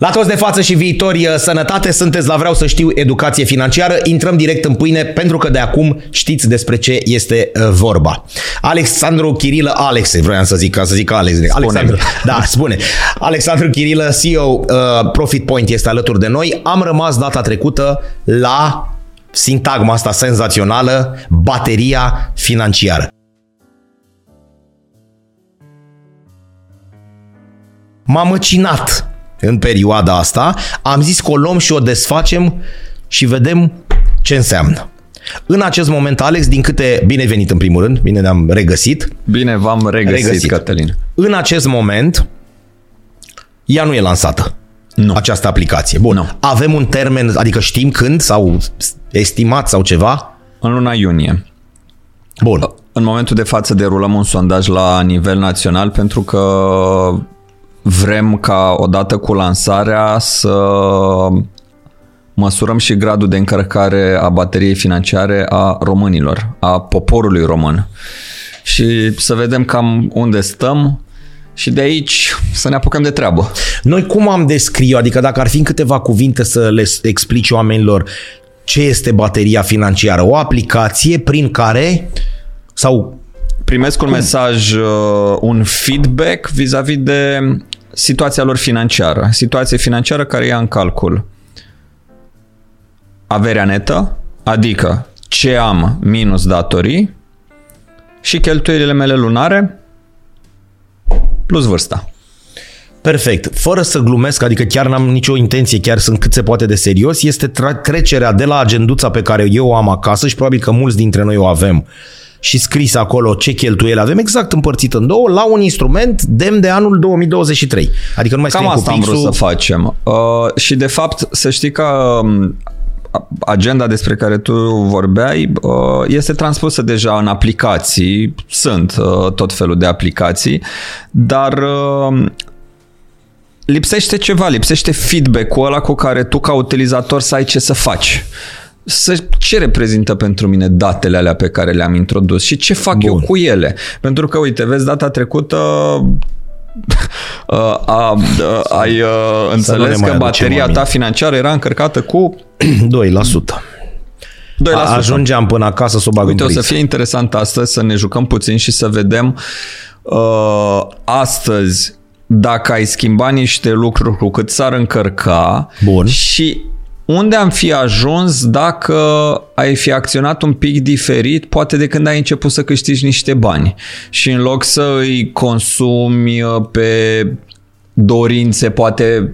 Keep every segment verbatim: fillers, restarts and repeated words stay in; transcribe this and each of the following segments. La toți de față și viitori, sănătate, sunteți la Vreau Să Știu Educație Financiară. Intrăm direct în pâine pentru că de acum știți despre ce este vorba. Alexandru Chirilă, Alexe, vroiam să zic, ca să zic Alex. Spune-mi. Alexandru, da, spune. Alexandru Chirilă, C E O uh, Profit Point, este alături de noi. Am rămas data trecută la sintagma asta senzațională, bateria financiară. M-am măcinat în perioada asta, am zis că o luăm și o desfacem și vedem ce înseamnă. În acest moment, Alex, din câte bine venit în primul rând, bine ne-am regăsit. Bine v-am regăsit, regăsit. Cătălin. În acest moment, ea nu e lansată, nu. Această aplicație. Bun, nu. Avem un termen, adică știm când sau estimat sau ceva? În luna iunie. Bun. În momentul de față derulăm un sondaj la nivel național pentru că vrem ca odată cu lansarea să măsurăm și gradul de încărcare a bateriei financiare a românilor, a poporului român și să vedem cam unde stăm și de aici să ne apucăm de treabă. Noi cum am descris, adică dacă ar fi în câteva cuvinte să le explici oamenilor ce este bateria financiară, o aplicație prin care sau primesc un cum? mesaj, un feedback vis-a-vis de situația lor financiară. Situație financiară care ia în calcul averea netă, adică ce am minus datorii și cheltuielile mele lunare plus vârsta. Perfect. Fără să glumesc, adică chiar n-am nicio intenție, chiar sunt cât se poate de serios, este tra- trecerea de la agenduța pe care eu o am acasă și probabil că mulți dintre noi o avem și scris acolo ce cheltuieli avem, exact împărțit în două, la un instrument demn de anul două mii douăzeci și trei. Adică nu mai cam asta am vrut să facem. Uh, și de fapt, să știi că agenda despre care tu vorbeai uh, este transpusă deja în aplicații, sunt uh, tot felul de aplicații, dar uh, lipsește ceva, lipsește feedback-ul ăla cu care tu ca utilizator să ai ce să faci. Să ce reprezintă pentru mine datele alea pe care le-am introdus și ce fac Bun. eu cu ele. Pentru că, uite, vezi, data trecută a, a, a, ai înțeles că bateria ta financiară era încărcată cu doi la sută. doi la sută. Ajungeam până acasă sub agânduriță. Uite, o să fie interesant astăzi să ne jucăm puțin și să vedem uh, astăzi dacă ai schimba niște lucruri cu cât s-ar încărca Bun. și unde am fi ajuns dacă ai fi acționat un pic diferit, poate de când ai început să câștigi niște bani și în loc să îi consumi pe dorințe, poate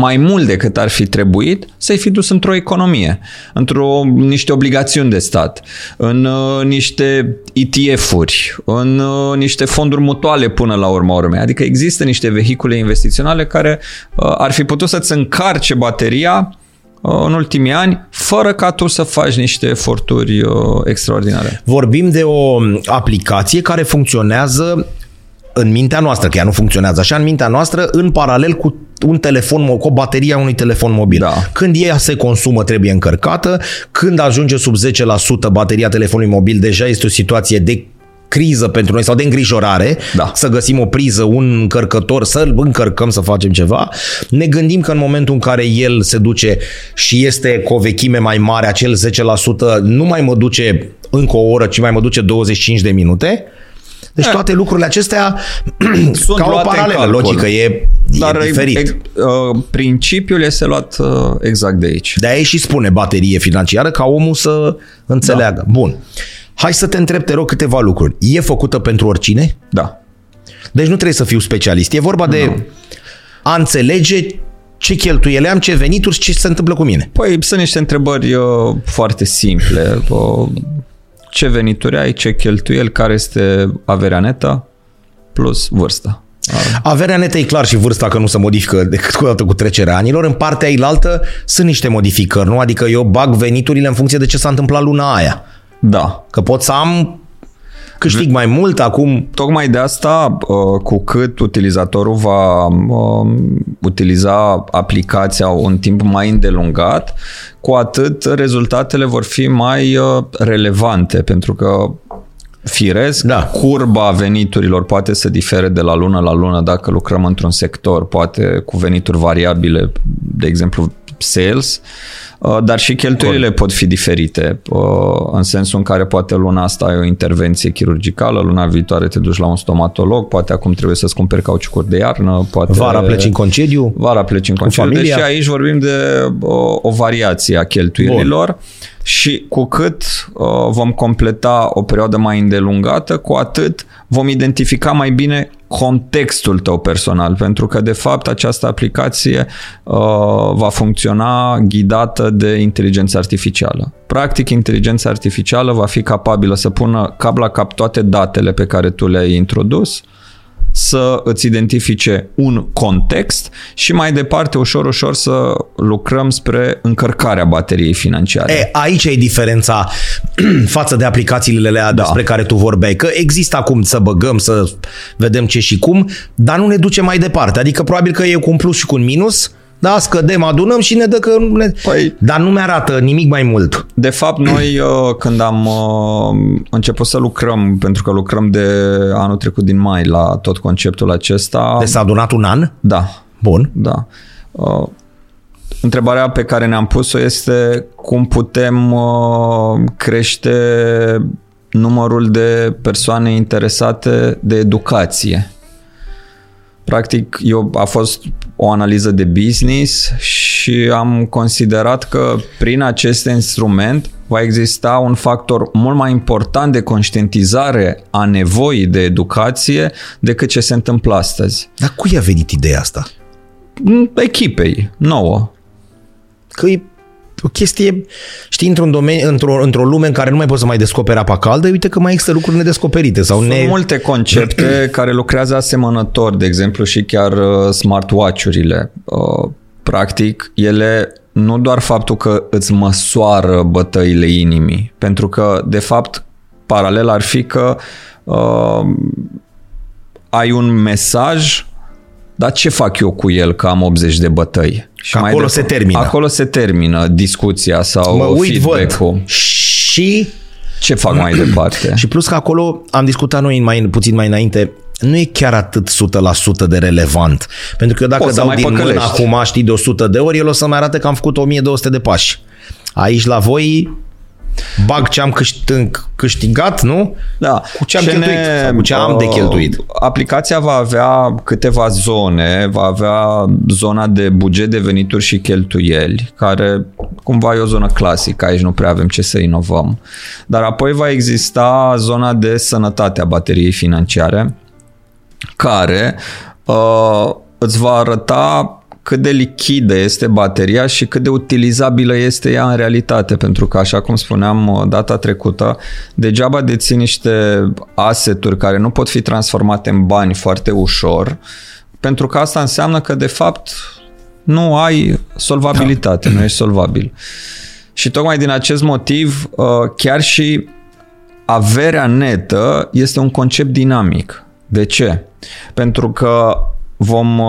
mai mult decât ar fi trebuit, să-i fi dus într-o economie, într-o niște obligațiuni de stat, în niște E T F-uri, în niște fonduri mutuale până la urma urmei. Adică există niște vehicule investiționale care ar fi putut să-ți încarce bateria în ultimii ani, fără ca tu să faci niște eforturi extraordinare. Vorbim de o aplicație care funcționează în mintea noastră, că ea nu funcționează așa, în mintea noastră, în paralel cu un telefon, cu o baterie a unui telefon mobil. Da. Când ea se consumă, trebuie încărcată. Când ajunge sub zece la sută bateria telefonului mobil, deja este o situație de criză pentru noi sau de îngrijorare, da. Să găsim o priză, un încărcător, să-l încărcăm, să facem ceva. Ne gândim că în momentul în care el se duce și este cu o vechime mai mare, acel zece la sută nu mai mă duce încă o oră, ci mai mă duce douăzeci și cinci de minute. Deci toate lucrurile acestea sunt ca o paralelă logică, e, dar e diferit. E, principiul este luat exact de aici. De aia și spune baterie financiară ca omul să înțeleagă. Da. Bun. Hai să te întreb, te rog, câteva lucruri. E făcută pentru oricine? Da. Deci nu trebuie să fiu specialist. E vorba de no. a înțelege ce cheltuiele am, ce venituri și ce se întâmplă cu mine. Păi sunt niște întrebări uh, foarte simple. Uh, Ce venituri ai, ce cheltuieli, care este averea netă plus vârsta. Averea netă e clar și vârsta că nu se modifică decât cu dată cu trecerea anilor. În partea ailaltă sunt niște modificări, nu? Adică eu bag veniturile în funcție de ce s-a întâmplat luna aia. Da. Că pot să am câștig mai mult acum. Tocmai de asta, cu cât utilizatorul va utiliza aplicația un timp mai îndelungat, cu atât rezultatele vor fi mai relevante, pentru că firesc, da. Curba veniturilor poate să difere de la lună la lună dacă lucrăm într-un sector, poate cu venituri variabile, de exemplu sales, dar și cheltuielile pot fi diferite, în sensul în care poate luna asta ai o intervenție chirurgicală, luna viitoare te duci la un stomatolog, poate acum trebuie să-ți cumperi cauciucuri de iarnă, poate... Vara pleci în concediu. Vara pleci în concediu. Deci aici vorbim de o, o variație a cheltuielilor. Bun. Și cu cât uh, vom completa o perioadă mai îndelungată, cu atât vom identifica mai bine contextul tău personal, pentru că de fapt această aplicație uh, va funcționa ghidată de inteligență artificială. Practic, inteligența artificială va fi capabilă să pună cap la cap toate datele pe care tu le-ai introdus, să îți identifice un context și mai departe ușor, ușor să lucrăm spre încărcarea bateriei financiare. E, aici e diferența față de aplicațiile alea da. despre care tu vorbeai, că există acum să băgăm, să vedem ce și cum, dar nu ne duce mai departe. Adică probabil că e cu un plus și cu un minus, da, scădem, adunăm și ne dă că... Ne... Păi, dar nu mi-arată nimic mai mult. De fapt, noi când am început să lucrăm, pentru că lucrăm de anul trecut din mai la tot conceptul acesta... Deci s-a adunat un an? Da. Bun. Da. Întrebarea pe care ne-am pus-o este cum putem crește numărul de persoane interesate de educație. Practic, eu, a fost o analiză de business și am considerat că prin acest instrument va exista un factor mult mai important de conștientizare a nevoii de educație decât ce se întâmplă astăzi. Dar cui a venit ideea asta? Echipei, nouă. Că e o chestie, știi, într-un domeniu, într-o, într-o lume în care nu mai poți să mai descoperi apa caldă, uite că mai există lucruri nedescoperite. Sau Sunt ne... multe concepte care lucrează asemănător, de exemplu și chiar smartwatch-urile. Practic, ele nu doar faptul că îți măsoară bătăile inimii, pentru că, de fapt, paralel ar fi că uh, ai un mesaj, dar ce fac eu cu el că am optzeci de bătăi? Și mai acolo de... se termină. Acolo se termină discuția sau mă uit, feedback-ul. Văd. Și ce fac mai departe? Și plus că acolo am discutat noi mai, puțin mai înainte, nu e chiar atât o sută la sută de relevant. Pentru că eu dacă dau din mână acum, știi, de o sută de ori, el o să-mi arate că am făcut o mie două sute de pași. Aici la voi... Bag ce am câștigat, nu? Da. Cu ce am cheltuit, ne, cu ce am de cheltuit. Aplicația va avea câteva zone, va avea zona de buget de venituri și cheltuieli, care cumva e o zonă clasică, aici nu prea avem ce să inovăm. Dar apoi va exista zona de sănătate a bateriei financiare, care uh, îți va arăta cât de lichidă este bateria și cât de utilizabilă este ea în realitate, pentru că, așa cum spuneam data trecută, degeaba deții niște asset-uri care nu pot fi transformate în bani foarte ușor, pentru că asta înseamnă că, de fapt, nu ai solvabilitate, nu ești solvabil. Și tocmai din acest motiv, chiar și averea netă este un concept dinamic. De ce? Pentru că Vom,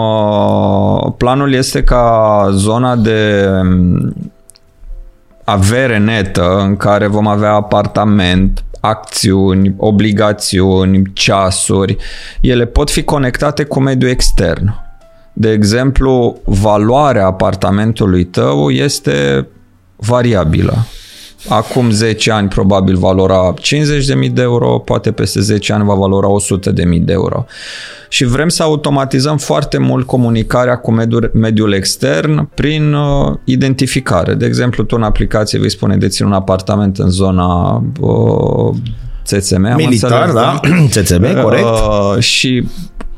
planul este ca zona de avere netă, în care vom avea apartament, acțiuni, obligațiuni, ceasuri, ele pot fi conectate cu mediul extern. De exemplu, valoarea apartamentului tău este variabilă. Acum zece ani probabil valora cincizeci de mii de euro, poate peste zece ani va valora o sută de mii de euro. Și vrem să automatizăm foarte mult comunicarea cu mediul, mediul extern prin uh, identificare. De exemplu, tu în aplicație vei spune dețin un apartament în zona uh, T S M. Am Militar, înțeles, da? T S M, corect. Uh, și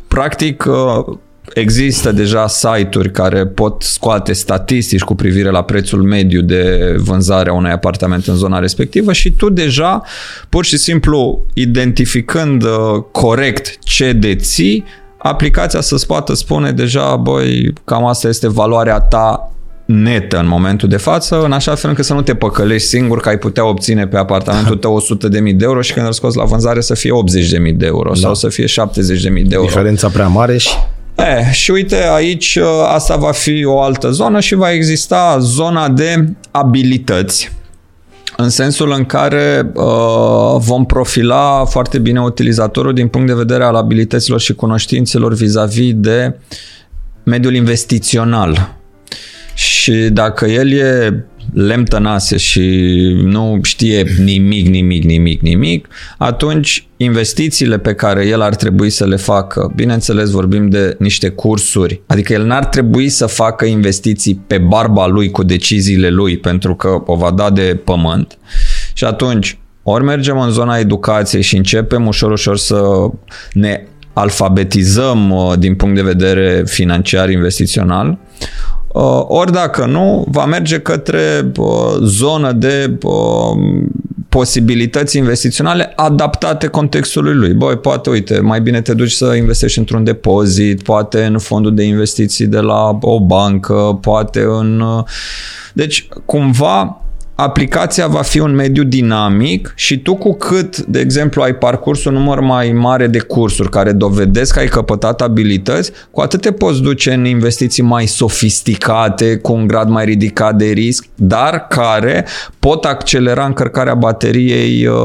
practic... Uh, Există deja site-uri care pot scoate statistici cu privire la prețul mediu de vânzare a unui apartament în zona respectivă și tu deja, pur și simplu, identificând corect ce deții, aplicația să-ți poată spune deja, băi, cam asta este valoarea ta netă în momentul de față, în așa fel încât să nu te păcălești singur că ai putea obține pe apartamentul tău o sută de mii de euro și când îl scoți la vânzare să fie optzeci de mii de euro, da, sau să fie șaptezeci de mii de euro. Diferența prea mare și... E, și uite, aici asta va fi o altă zonă și va exista zona de abilități, În sensul în care uh, vom profila foarte bine utilizatorul din punct de vedere al abilităților și cunoștințelor vis-a-vis de mediul investițional. Și dacă el e lemn tănase și nu știe nimic, nimic, nimic, nimic, atunci investițiile pe care el ar trebui să le facă, bineînțeles vorbim de niște cursuri, adică el n-ar trebui să facă investiții pe barba lui cu deciziile lui, pentru că o va da de pământ. Și atunci ori mergem în zona educației și începem ușor, ușor să ne alfabetizăm din punct de vedere financiar, investițional, ori dacă nu, va merge către zonă de posibilități investiționale adaptate contextului lui. Băi, poate, uite, mai bine te duci să investești într-un depozit, poate în fondul de investiții de la o bancă, poate în... Deci, cumva, aplicația va fi un mediu dinamic și tu, cu cât, de exemplu, ai parcurs un număr mai mare de cursuri care dovedesc că ai căpătat abilități, cu atât te poți duce în investiții mai sofisticate, cu un grad mai ridicat de risc, dar care pot accelera încărcarea bateriei uh,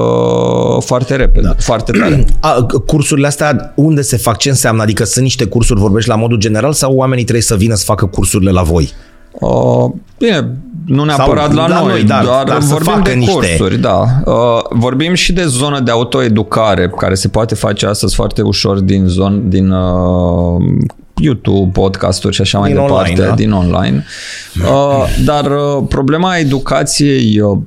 foarte repede, da. foarte tare. A, cursurile astea unde se fac? Ce înseamnă? Adică sunt niște cursuri, vorbești la modul general, sau oamenii trebuie să vină să facă cursurile la voi? Uh, bine, nu neapărat sau, la da, noi, dar, doar dar vorbim de niște cursuri. Da. Uh, vorbim și de zonă de autoeducare, care se poate face astăzi foarte ușor din, zon, din uh, YouTube, podcasturi și așa din mai departe, online, da? din online. Uh, dar uh, problema educației uh,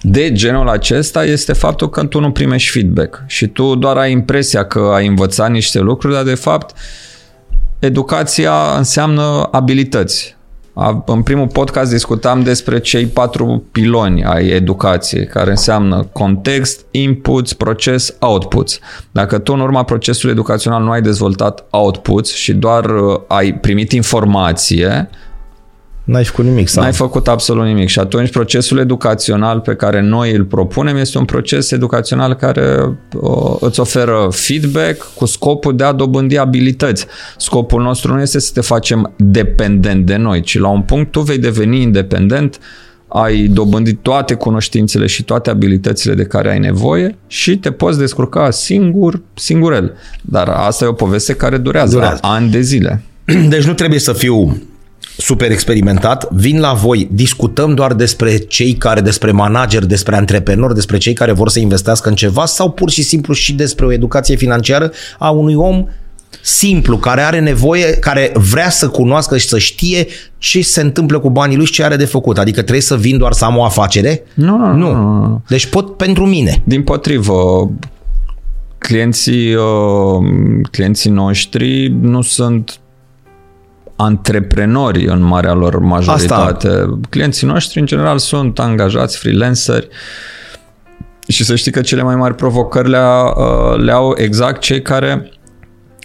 de genul acesta este faptul că tu nu primești feedback și tu doar ai impresia că ai învățat niște lucruri, dar de fapt educația înseamnă abilități. În primul podcast discutam despre cei patru piloni ai educației, care înseamnă context, inputs, proces, outputs. Dacă tu în urma procesului educațional nu ai dezvoltat outputs și doar ai primit informație, n-ai făcut nimic. Sau? N-ai făcut absolut nimic. Și atunci procesul educațional pe care noi îl propunem este un proces educațional care uh, îți oferă feedback cu scopul de a dobândi abilități. Scopul nostru nu este să te facem dependent de noi, ci la un punct tu vei deveni independent, ai dobândit toate cunoștințele și toate abilitățile de care ai nevoie și te poți descurca singur, singurel. Dar asta e o poveste care durează, durează. ani de zile. Deci nu trebuie să fiu super experimentat, vin la voi, discutăm doar despre cei care, despre manageri, despre antreprenori, despre cei care vor să investească în ceva, sau pur și simplu și despre o educație financiară a unui om simplu, care are nevoie, care vrea să cunoască și să știe ce se întâmplă cu banii lui și ce are de făcut. Adică trebuie să vin doar să am o afacere? Nu, nu, nu. nu. Deci pot pentru mine. Dimpotrivă, clienții, clienții noștri nu sunt antreprenori în marea lor majoritate. Asta. Clienții noștri în general sunt angajați, freelanceri, și să știi că cele mai mari provocări le, le au exact cei care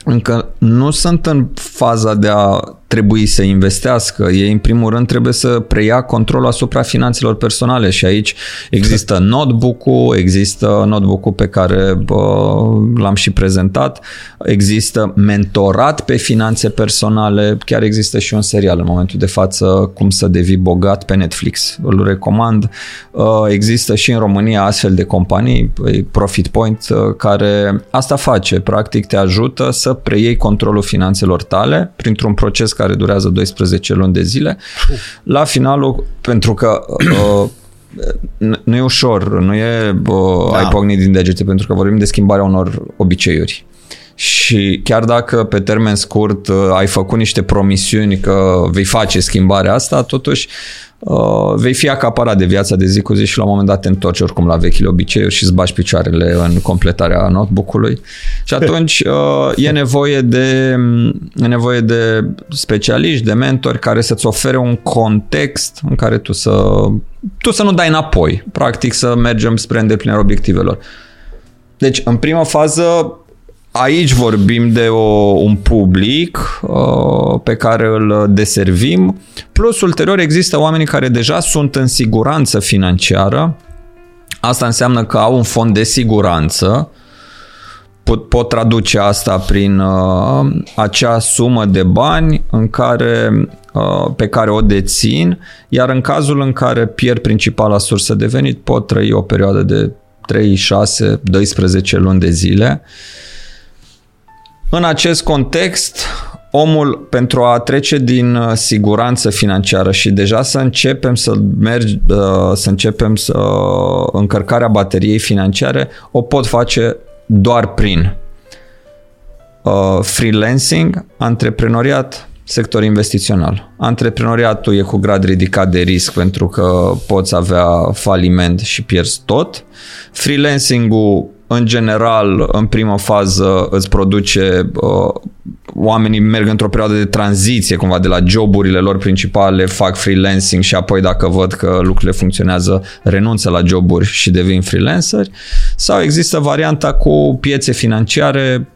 încă nu sunt în faza de a trebui să investească. Ei, în primul rând, trebuie să preia controlul asupra finanțelor personale și aici există notebook-ul, există notebook-ul pe care uh, l-am și prezentat, există mentorat pe finanțe personale, chiar există și un serial în momentul de față, Cum să devii bogat, pe Netflix, îl recomand. Uh, există și în România astfel de companii, Profit Point, uh, care asta face, practic te ajută să preiei controlul finanțelor tale printr-un proces care durează doisprezece luni de zile. La finalul, pentru că uh, nu e ușor, nu e uh, da. ai pocnit din degete, pentru că vorbim de schimbarea unor obiceiuri. Și chiar dacă pe termen scurt uh, ai făcut niște promisiuni că vei face schimbarea asta, totuși uh, vei fi acaparat de viața de zi cu zi și la un moment dat te întorci oricum la vechile obiceiuri și îți bagi picioarele în completarea notebook-ului. Și atunci uh, e nevoie de, e nevoie de specialiști, de mentori care să-ți ofere un context în care tu să, tu să nu dai înapoi, practic să mergem spre îndeplinirea obiectivelor. Deci, în prima fază, aici vorbim de o, un public uh, pe care îl deservim, plus ulterior există oamenii care deja sunt în siguranță financiară. Asta înseamnă că au un fond de siguranță pot, pot traduce asta prin uh, acea sumă de bani în care, uh, pe care o dețin, iar în cazul în care pierd principala sursă de venit, pot trăi o perioadă de trei, șase, doisprezece luni de zile. În acest context, omul, pentru a trece din siguranță financiară și deja să începem să mergi, să începem să, încărcarea bateriei financiare, o pot face doar prin freelancing, antreprenoriat, sector investițional. Antreprenoriatul e cu grad ridicat de risc pentru că poți avea faliment și pierzi tot. Freelancing-ul, în general, în prima fază îți produce, uh, oamenii merg într-o perioadă de tranziție, cumva de la joburile lor principale, fac freelancing și apoi, dacă văd că lucrurile funcționează, renunță la joburi și devin freelanceri. Sau există varianta cu piețe financiare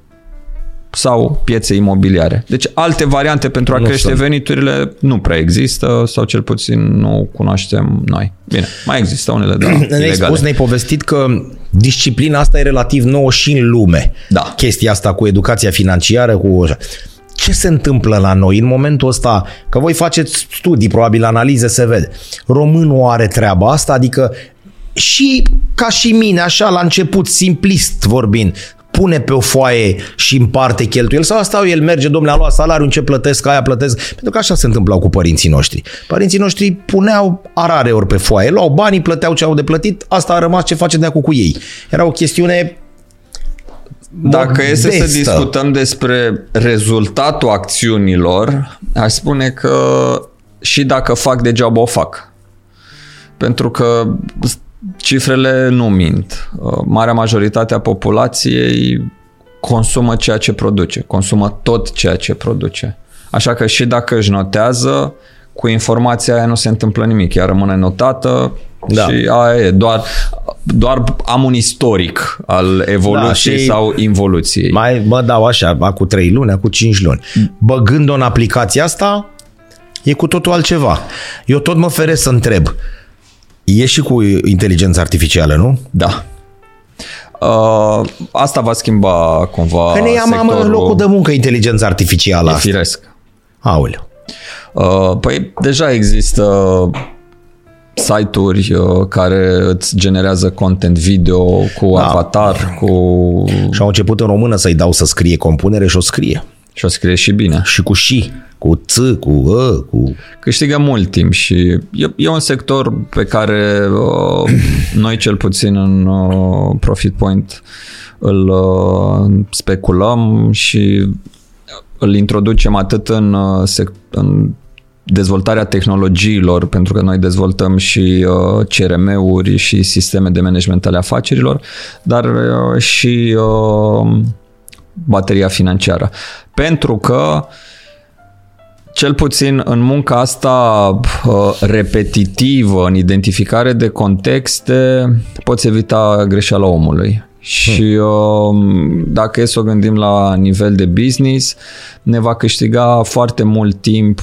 sau piețe imobiliare. Deci alte variante pentru a nu crește veniturile nu prea există, sau cel puțin nu cunoaștem noi. Bine, mai există unele, dar ne-ai ilegale. spus, ne-ai povestit că disciplina asta e relativ nouă și în lume. Da. Chestia asta cu educația financiară, cu... Ce se întâmplă la noi în momentul ăsta? Că voi faceți studii, probabil analize, se vede. Românul are treaba asta, adică și ca și mine, așa, la început, simplist vorbind, pune pe o foaie și împarte cheltuieli, sau stau el, merge, domnule, a luat salariul, ce plătesc, aia plătesc, pentru că așa se întâmplau cu părinții noștri. Părinții noștri puneau arare ori pe foaie, luau banii, plăteau ce au de plătit, asta a rămas, ce facem de acum cu ei. Era o chestiune... Dacă este să discutăm despre rezultatul acțiunilor, aș spune că și dacă fac degeaba, o fac. Pentru că cifrele nu mint. Marea majoritate a populației consumă ceea ce produce, consumă tot ceea ce produce. Așa că și dacă își notează, cu informația aia nu se întâmplă nimic, ea rămâne notată, da. Și aia e. Doar, doar am un istoric al evoluției, da, și sau involuției. Mai mă dau așa, acum trei luni, acum cinci luni. Băgând-o în aplicația asta, e cu totul altceva. Eu tot mă feresc să întreb. E și cu inteligența artificială, nu? Da. Uh, asta va schimba cumva sectorul. Că ne ia mamă în locul de muncă inteligența artificială. E firesc. Aoleu. Uh, păi deja există site-uri uh, care îți generează content video cu da. avatar, cu... Și au început în română să-i dau să scrie compunere și o scrie. Și o scrie și bine. Și cu și. Cu ț, cu ă, cu... Câștigă mult timp și e, e un sector pe care uh, noi cel puțin în uh, Profit Point îl uh, speculăm și îl introducem atât în, uh, sect- în dezvoltarea tehnologiilor, pentru că noi dezvoltăm și uh, C R M-uri și sisteme de management ale afacerilor, dar uh, și uh, bateria financiară. Pentru că cel puțin în munca asta repetitivă, în identificare de contexte, poți evita greșeala omului. Și hmm. dacă e să o gândim la nivel de business, ne va câștiga foarte mult timp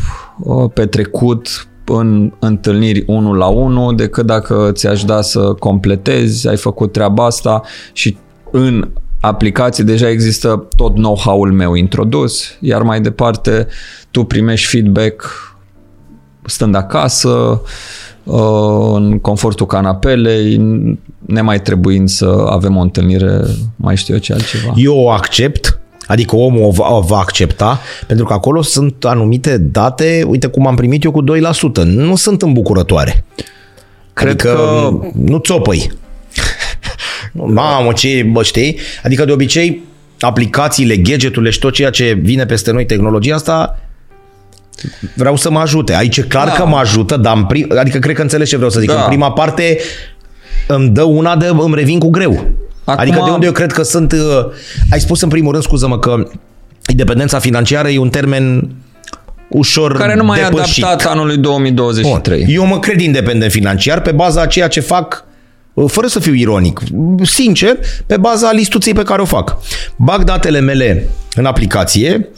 petrecut în întâlniri unul la unul, decât dacă ți-aș da să completezi, ai făcut treaba asta și în aplicații deja există tot know-how-ul meu introdus, iar mai departe tu primești feedback stând acasă, în confortul canapelei, nemai trebuind să avem o întâlnire, mai știu eu ce altceva. Eu o accept, adică omul o va, o va accepta, pentru că acolo sunt anumite date, uite cum am primit eu cu doi la sută, nu sunt îmbucurătoare. Cred adică că... nu țopăi. Mamă, ce bă, știi? Adică de obicei aplicațiile, gadgeturile și tot ceea ce vine peste noi, tehnologia asta, vreau să mă ajute. Aici e clar da. că mă ajută, dar în prim... adică cred că înțelegi ce vreau să zic. Da. În prima parte îmi dă una de îmi revin cu greu. Acum... Adică de unde eu cred că sunt... Ai spus în primul rând, scuză-mă, că independența financiară e un termen ușor care nu mai e adaptat anului două mii douăzeci și trei. Bun. Eu mă cred independent financiar pe baza a ceea ce fac, fără să fiu ironic, sincer, pe baza listuței pe care o fac. Bag datele mele în aplicație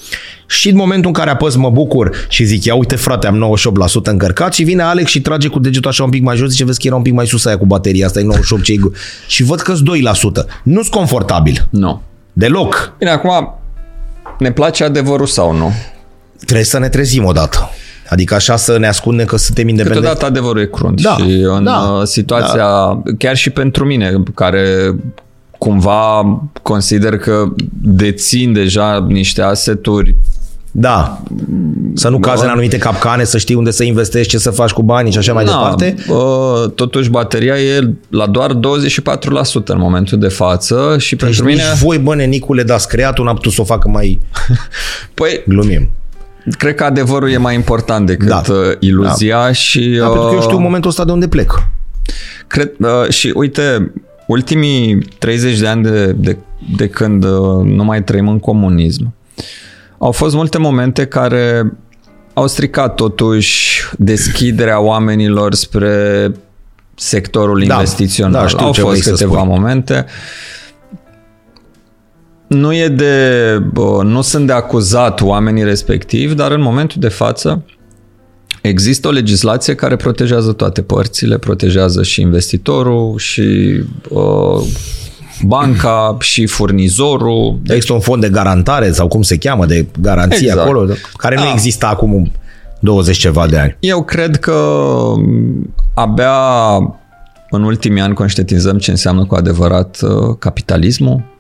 și în momentul în care apăs mă bucur și zic, ia uite frate, am nouăzeci și opt la sută încărcat, și vine Alex și trage cu degetul așa un pic mai jos, zice, vezi că era un pic mai sus aia cu bateria, asta e nouăzeci și opt, ce-i... și văd că-s doi la sută. Nu-s confortabil. Nu. Deloc. Bine, acum ne place adevărul sau nu? Trebuie să ne trezim odată. Adică așa să ne ascundem că suntem independenți. Câteodată adevărul e crunt. Da, și în da, situația, da. Chiar și pentru mine, care cumva consider că dețin deja niște aseturi. Da, să nu cazi în anumite capcane, să știi unde să investești, ce să faci cu banii și așa mai da, departe. Bă, totuși bateria e la doar douăzeci și patru la sută în momentul de față. Și deci pentru mine... voi, bă, nenicule, dați creatul, n-a putut să o facă mai... Păi... Glumim. Cred că adevărul e mai important decât da, iluzia da, și... Da, uh, pentru că eu știu momentul ăsta de unde plec. Cred, uh, și uite, ultimii treizeci de ani de, de, de când uh, nu mai trăim în comunism, au fost multe momente care au stricat totuși deschiderea oamenilor spre sectorul da, investițional. Da, știu au ce fost câteva momente. Nu e de, nu sunt de acuzat oamenii respectivi, dar în momentul de față există o legislație care protejează toate părțile, protejează și investitorul, și uh, banca, și furnizorul. Există un fond de garantare sau cum se cheamă, de garanție exact, acolo, care nu da, exista acum douăzeci ceva de ani. Eu cred că abia în ultimii ani conștientizăm ce înseamnă cu adevărat capitalismul,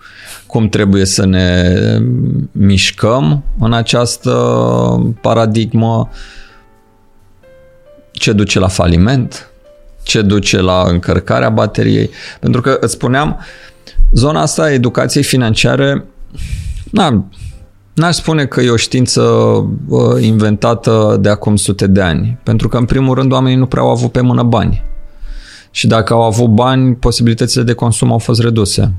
cum trebuie să ne mișcăm în această paradigmă, ce duce la faliment, ce duce la încărcarea bateriei. Pentru că, îți spuneam, zona asta a educației financiare, na, n-aș spune că e o știință inventată de acum sute de ani, pentru că, în primul rând, oamenii nu prea au avut pe mână bani. Și dacă au avut bani, posibilitățile de consum au fost reduse.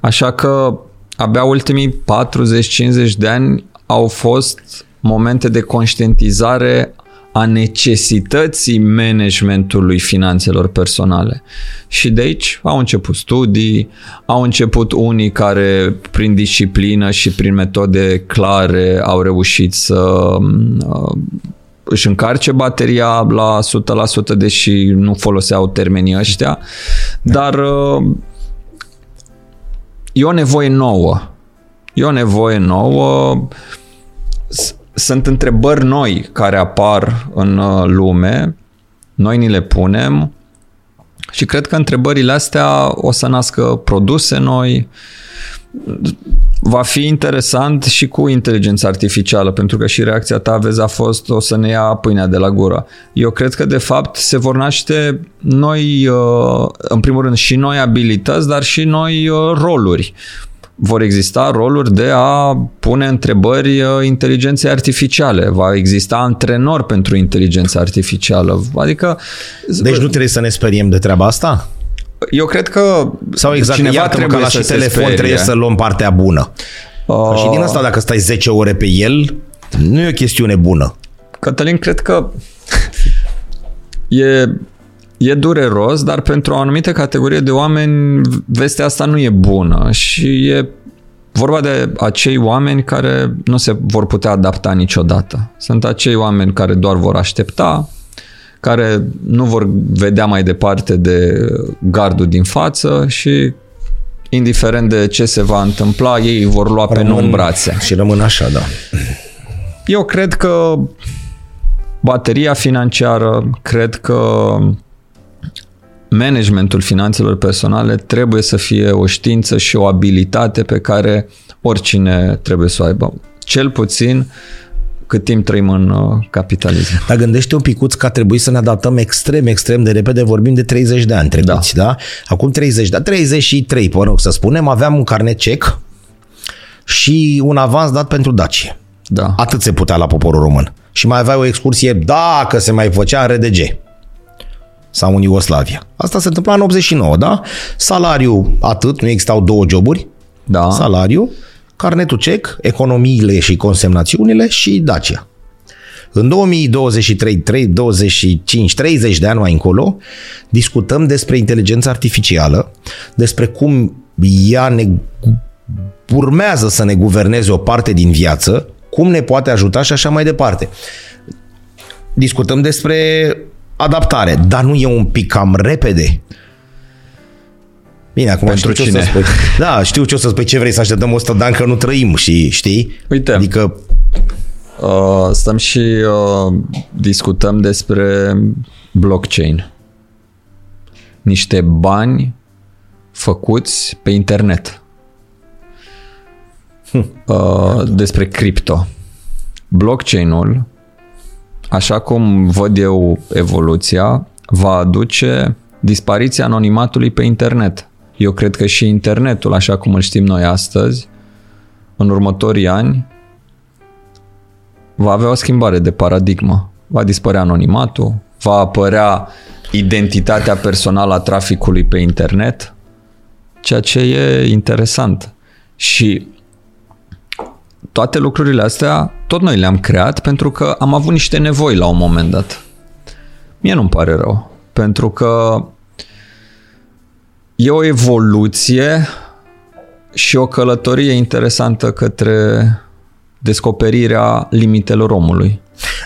Așa că abia ultimii patruzeci-cincizeci de ani au fost momente de conștientizare a necesității managementului finanțelor personale. Și de aici au început studii, au început unii care prin disciplină și prin metode clare au reușit să își încarce bateria la o sută la sută, deși nu foloseau termenii ăștia, dar... E o nevoie nouă. E o nevoie nouă. Sunt întrebări noi care apar în lume. Noi ni le punem și cred că întrebările astea o să nască produse noi. Va fi interesant și cu inteligența artificială, pentru că și reacția ta, vezi, a fost o să ne ia pâinea de la gură. Eu cred că, de fapt, se vor naște noi, în primul rând, și noi abilități, dar și noi roluri. Vor exista roluri de a pune întrebări inteligenței artificiale. Va exista antrenor pentru inteligența artificială. Adică... Deci nu trebuie să ne speriem de treaba asta? Eu cred că sau exact, cineva iată, trebuie ca la să și telefon sperie, trebuie să luăm partea bună. Uh, și din asta, dacă stai zece ore pe el, nu e o chestiune bună. Cătălin, cred că e, e dureros, dar pentru o anumită categorie de oameni vestea asta nu e bună și e vorba de acei oameni care nu se vor putea adapta niciodată. Sunt acei oameni care doar vor aștepta, care nu vor vedea mai departe de gardul din față și, indiferent de ce se va întâmpla, ei vor lua rămân, pe nou în brațe. Și rămân așa, da. Eu cred că bateria financiară, cred că managementul finanțelor personale trebuie să fie o știință și o abilitate pe care oricine trebuie să o aibă. Cel puțin cât timp trăim în uh, capitalism. Dar gândește un picuț că a trebuit să ne adaptăm extrem, extrem de repede, vorbim de treizeci de ani trecuți, da? da? Acum treizeci, dar treizeci și trei, mă rog să spunem, aveam un carnet cec și un avans dat pentru Dacie. Da. Atât se putea la poporul român. Și mai avea o excursie, dacă se mai făcea, în R D G sau în Iugoslavia. Asta se întâmpla în optzeci și nouă, da? Salariu atât, nu existau două joburi, da. Salariu, carnetul cec, economiile și consemnațiunile și Dacia. În două mii douăzeci și trei, douăzeci și cinci, treizeci de ani mai încolo, discutăm despre inteligența artificială, despre cum ea ne urmează să ne guverneze o parte din viață, cum ne poate ajuta și așa mai departe. Discutăm despre adaptare, dar nu e un pic cam repede? Bine, acum dar știu ce cine. O să spui. Da, știu ce o să spui, ce vrei să așteptăm o sută de ani că nu trăim și știi? Uite, adică... Uh, stăm și uh, discutăm despre blockchain. Niște bani făcuți pe internet. Hm. Uh, despre cripto. Blockchain-ul, așa cum văd eu evoluția, va aduce dispariția anonimatului pe internet. Eu cred că și internetul, așa cum îl știm noi astăzi, în următorii ani, va avea o schimbare de paradigmă. Va dispărea anonimatul, va apărea identitatea personală a traficului pe internet, ceea ce e interesant. Și toate lucrurile astea, tot noi le-am creat pentru că am avut niște nevoi la un moment dat. Mie nu-mi pare rău, pentru că e o evoluție și o călătorie interesantă către descoperirea limitelor omului.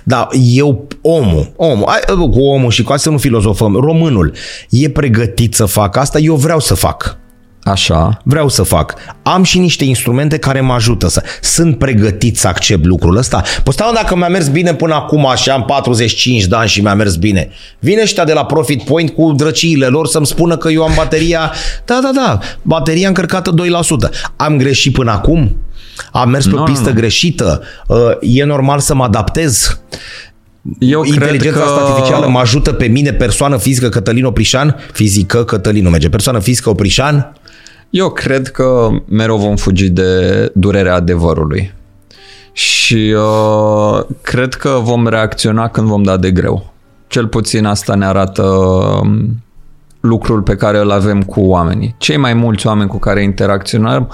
Da, eu, omul, omul, hai, cu omul și cu asta nu filozofăm, românul e pregătit să facă asta, eu vreau să fac. Așa. Vreau să fac. Am și niște instrumente care mă ajută să... Sunt pregătit să accept lucrul ăsta? Păi stai, dacă mi-a mers bine până acum și am patruzeci și cinci de ani și mi-a mers bine, vine ăștia de la Profit Point cu drăciile lor să-mi spună că eu am bateria... Da, da, da. Bateria încărcată doi la sută. Am greșit până acum? Am mers pe o no, pistă no. greșită? E normal să mă adaptez? Eu Inteligența cred că... artificială mă ajută pe mine, persoană fizică Cătălin Oprișan? Fizică Cătălin nu merge. Persoană fizică Oprișan? Eu cred că mereu vom fugi de durerea adevărului și uh, cred că vom reacționa când vom da de greu. Cel puțin asta ne arată lucrul pe care îl avem cu oamenii. Cei mai mulți oameni cu care interacționăm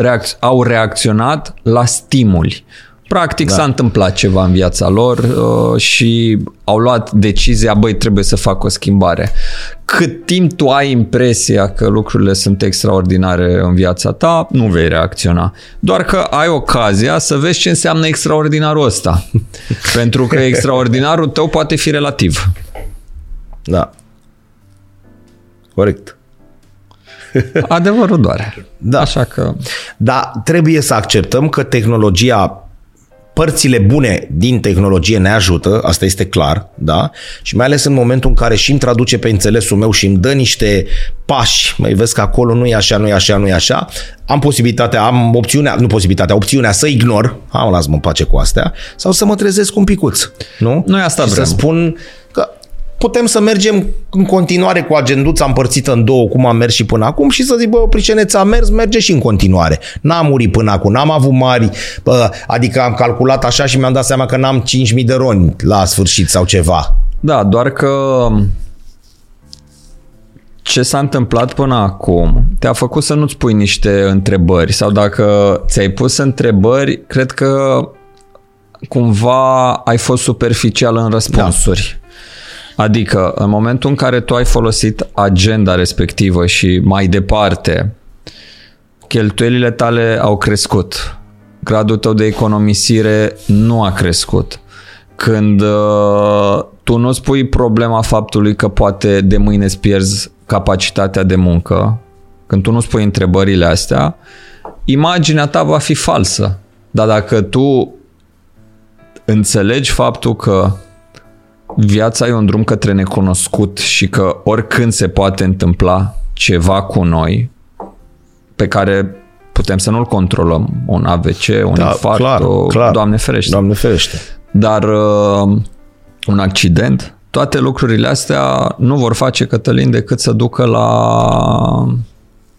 reacț- au reacționat la stimuli. Practic da. S-a întâmplat ceva în viața lor uh, și au luat decizia, băi, trebuie să fac o schimbare. Cât timp tu ai impresia că lucrurile sunt extraordinare în viața ta, nu vei reacționa. Doar că ai ocazia să vezi ce înseamnă extraordinarul ăsta. Pentru că extraordinarul tău poate fi relativ. Da. Corect. Adevărul doare. Da. Așa că... Dar trebuie să acceptăm că tehnologia... Părțile bune din tehnologie ne ajută, asta este clar, da? Și mai ales în momentul în care și îmi traduce pe înțelesul meu și îmi dă niște pași, mai vezi că acolo nu e așa, nu e așa, nu e așa, am posibilitatea, am opțiunea, nu posibilitatea, opțiunea să ignor, ha, las-mă în pace cu astea, sau să mă trezesc un picuț, nu? Noi asta vrem. Să spun că putem să mergem în continuare cu agenduța împărțită în două, cum am mers și până acum, și să zic, bă, Priceneț a mers, merge și în continuare. N-am murit până acum, n-am avut mari, bă, adică am calculat așa și mi-am dat seama că n-am cinci mii de roni la sfârșit sau ceva. Da, doar că ce s-a întâmplat până acum te-a făcut să nu-ți pui niște întrebări sau dacă ți-ai pus întrebări, cred că cumva ai fost superficial în răspunsuri. Da. Adică, în momentul în care tu ai folosit agenda respectivă și mai departe, cheltuielile tale au crescut. Gradul tău de economisire nu a crescut. Când uh, tu nu-ți pui problema faptului că poate de mâine îți pierzi capacitatea de muncă, când tu nu-ți pui întrebările astea, imaginea ta va fi falsă. Dar dacă tu înțelegi faptul că viața e un drum către necunoscut și că oricând se poate întâmpla ceva cu noi pe care putem să nu-l controlăm, un A V C, un da, infarct, clar, o... clar. Doamne ferește. Doamne ferește. Dar uh, un accident, toate lucrurile astea nu vor face, Cătălin, decât să ducă la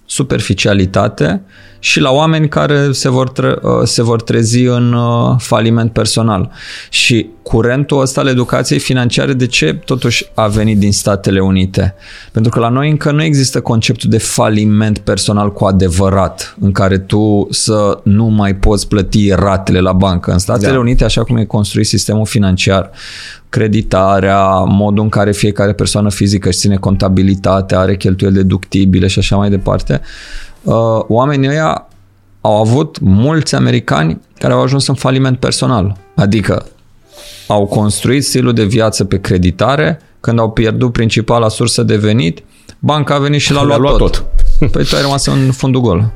superficialitate și la oameni care se vor, tre- se vor trezi în uh, faliment personal. Și curentul ăsta al educației financiare, de ce totuși a venit din Statele Unite? Pentru că la noi încă nu există conceptul de faliment personal cu adevărat, în care tu să nu mai poți plăti ratele la bancă. În Statele da. Unite, așa cum e construit sistemul financiar, creditarea, modul în care fiecare persoană fizică își ține contabilitatea, are cheltuieli deductibile și așa mai departe, oamenii ăia au avut mulți americani care au ajuns în faliment personal. Adică au construit stilul de viață pe creditare, când au pierdut principala sursă de venit, banca a venit și l-a luat, l-a luat tot. tot. Păi tu ai rămas în fundul gol.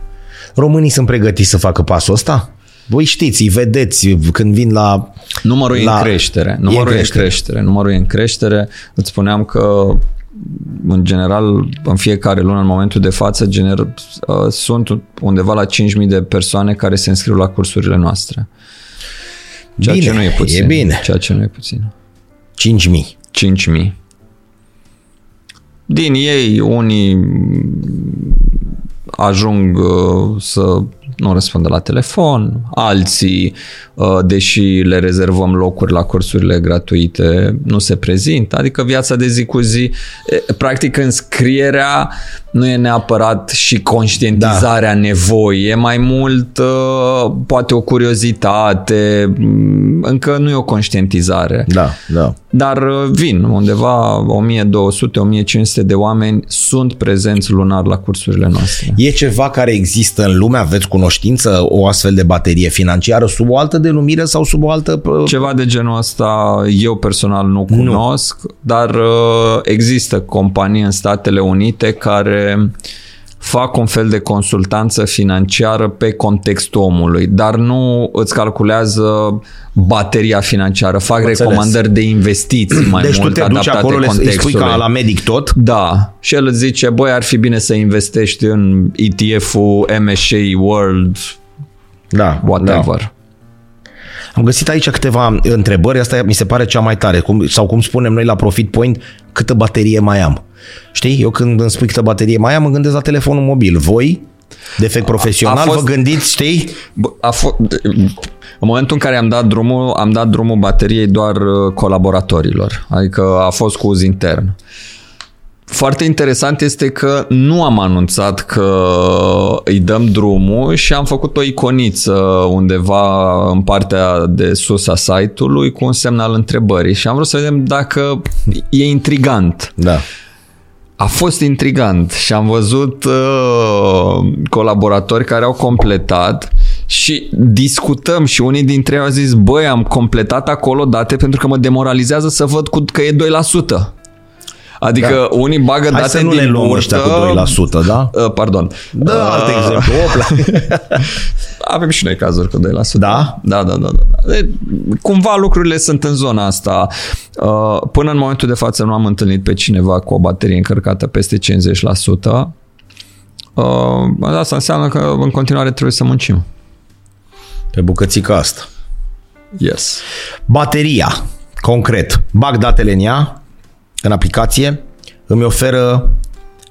Românii sunt pregătiți să facă pasul ăsta? Voi știți, îi vedeți când vin la... Numărul la... e în creștere. Numărul e în creștere. Numărul e în creștere. Îți spuneam că în general, în fiecare lună, în momentul de față, gener, uh, sunt undeva la cinci mii de persoane care se înscriu la cursurile noastre. Ceea bine, ce nu e puțin. E bine. Ceea ce nu e puțin. cinci mii. cinci mii. Din ei, unii ajung uh, să nu răspundă la telefon, alții, uh, deși le rezervăm locuri la cursurile gratuite, nu se prezintă. Adică viața de zi cu zi, e, practic înscrierea nu e neapărat și conștientizarea da. nevoii, e mai mult uh, poate o curiozitate, încă nu e o conștientizare. Da, da. Dar uh, vin undeva o mie două sute - o mie cinci sute de oameni sunt prezenți lunar la cursurile noastre. E ceva care există în lume? Aveți cunoștință, o astfel de baterie financiară sub o altă denumire sau sub o altă... Ceva de genul ăsta eu personal nu cunosc, nu. Dar uh, există companii în Statele Unite care fac un fel de consultanță financiară pe contextul omului, dar nu îți calculează bateria financiară, fac Înțeles. recomandări de investiții mai deci mult adaptate contextului. Deci tu te duci acolo, îi spui ca la medic tot? Da. Și el îți zice, băi, ar fi bine să investești în E T F-ul M S C I World, da, whatever. Da. Am găsit aici câteva întrebări, asta mi se pare cea mai tare, cum, sau cum spunem noi la Profit Point, câtă baterie mai am. Știi? Eu când îmi spui câtă baterie mai am, mă gândesc la telefonul mobil. Voi, defect profesional, a fost, vă gândiți, știi? A fost, în momentul în care am dat drumul, am dat drumul bateriei doar colaboratorilor. Adică a fost cu uz intern. Foarte interesant este că nu am anunțat că îi dăm drumul și am făcut o iconiță undeva în partea de sus a site-ului cu un semn al întrebării și am vrut să vedem dacă e intrigant. Da. A fost intrigant și am văzut uh, colaboratori care au completat și discutăm și unii dintre ei au zis, băi, am completat acolo date pentru că mă demoralizează să văd că e doi la sută. Adică da. unii bagă Hai date din burtă. Hai să nu le luăm ăștia cu doi la sută, da? Uh, pardon. Da, uh, alt exemplu. Avem și noi cazuri cu doi la sută. Da? Da, da, da. da. De, cumva lucrurile sunt în zona asta. Uh, până în momentul de față nu am întâlnit pe cineva cu o baterie încărcată peste cincizeci la sută. Uh, asta înseamnă că în continuare trebuie să muncim. Pe bucățica asta. Yes. Bateria, concret. Bag datele în ea. În aplicație, îmi oferă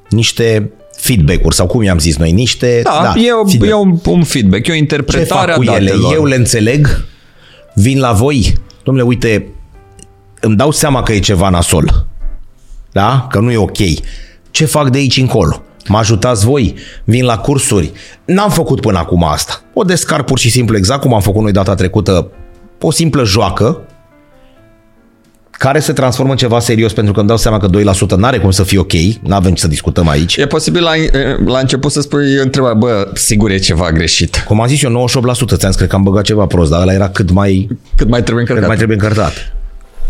niște feedback-uri sau cum i-am zis noi, niște... Da, da e, o, feedback. e un, un feedback, e o interpretare a datelor. Eu le înțeleg, vin la voi, dom'le, uite, îmi dau seama că e ceva nasol, da? Că nu e ok. Ce fac de aici încolo? Mă ajutați voi? Vin la cursuri? N-am făcut până acum asta. O descarc pur și simplu exact cum am făcut noi data trecută, o simplă joacă, care se transformă în ceva serios, pentru că îmi dau seama că doi la sută n-are cum să fie ok, n-avem ce să discutăm aici. E posibil la, la început să spui întrebarea, bă, sigur e ceva greșit. Cum am zis eu, nouăzeci și opt la sută, ți-am zis că am băgat ceva prost, dar ăla era cât mai, cât mai trebuie încărcat. Cât mai trebuie încărcat.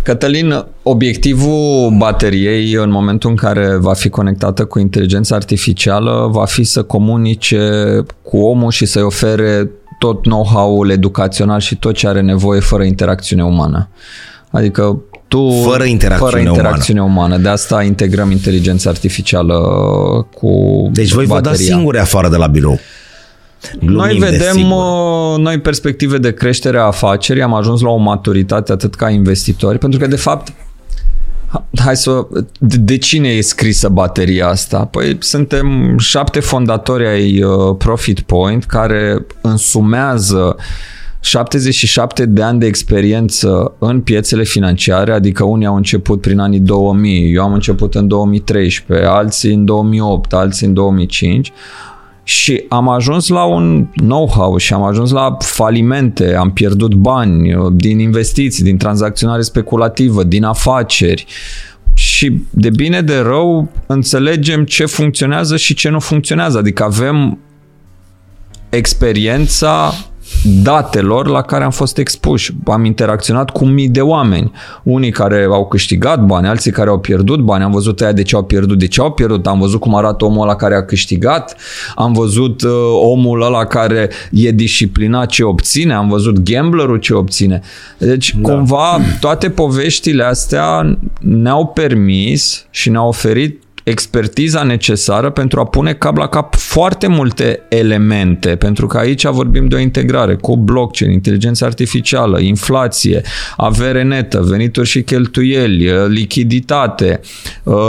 Cătălin, obiectivul bateriei în momentul în care va fi conectată cu inteligența artificială va fi să comunice cu omul și să-i ofere tot know-how-ul educațional și tot ce are nevoie fără interacțiune umană. Adică Tu, fără interacțiune, fără interacțiune umană. umană. De asta integrăm inteligența artificială cu bateria. Deci voi vă dați singuri afară de la birou. Glumim, noi vedem noi perspective de creștere a afacerii. Am ajuns la o maturitate atât ca investitori, pentru că de fapt hai să de, de cine e scrisă bateria asta? Păi suntem șapte fondatori ai Profit Point care însumează șaptezeci și șapte de ani de experiență în piețele financiare, adică unii au început prin anii două mii, eu am început în două mii treisprezece, alții în două mii opt, alții în două mii cinci și am ajuns la un know-how și am ajuns la falimente, am pierdut bani din investiții, din tranzacționare speculativă, din afaceri și de bine de rău înțelegem ce funcționează și ce nu funcționează, adică avem experiența datelor la care am fost expuși. Am interacționat cu mii de oameni. Unii care au câștigat bani, alții care au pierdut bani. Am văzut aia de ce au pierdut, de ce au pierdut. Am văzut cum arată omul ăla care a câștigat. Am văzut uh, omul ăla care e disciplinat ce obține. Am văzut gamblerul ce obține. Deci, da. Cumva, toate poveștile astea ne-au permis și ne-au oferit expertiza necesară pentru a pune cap la cap foarte multe elemente, pentru că aici vorbim de o integrare cu blockchain, inteligență artificială, inflație, avere netă, venituri și cheltuieli, lichiditate,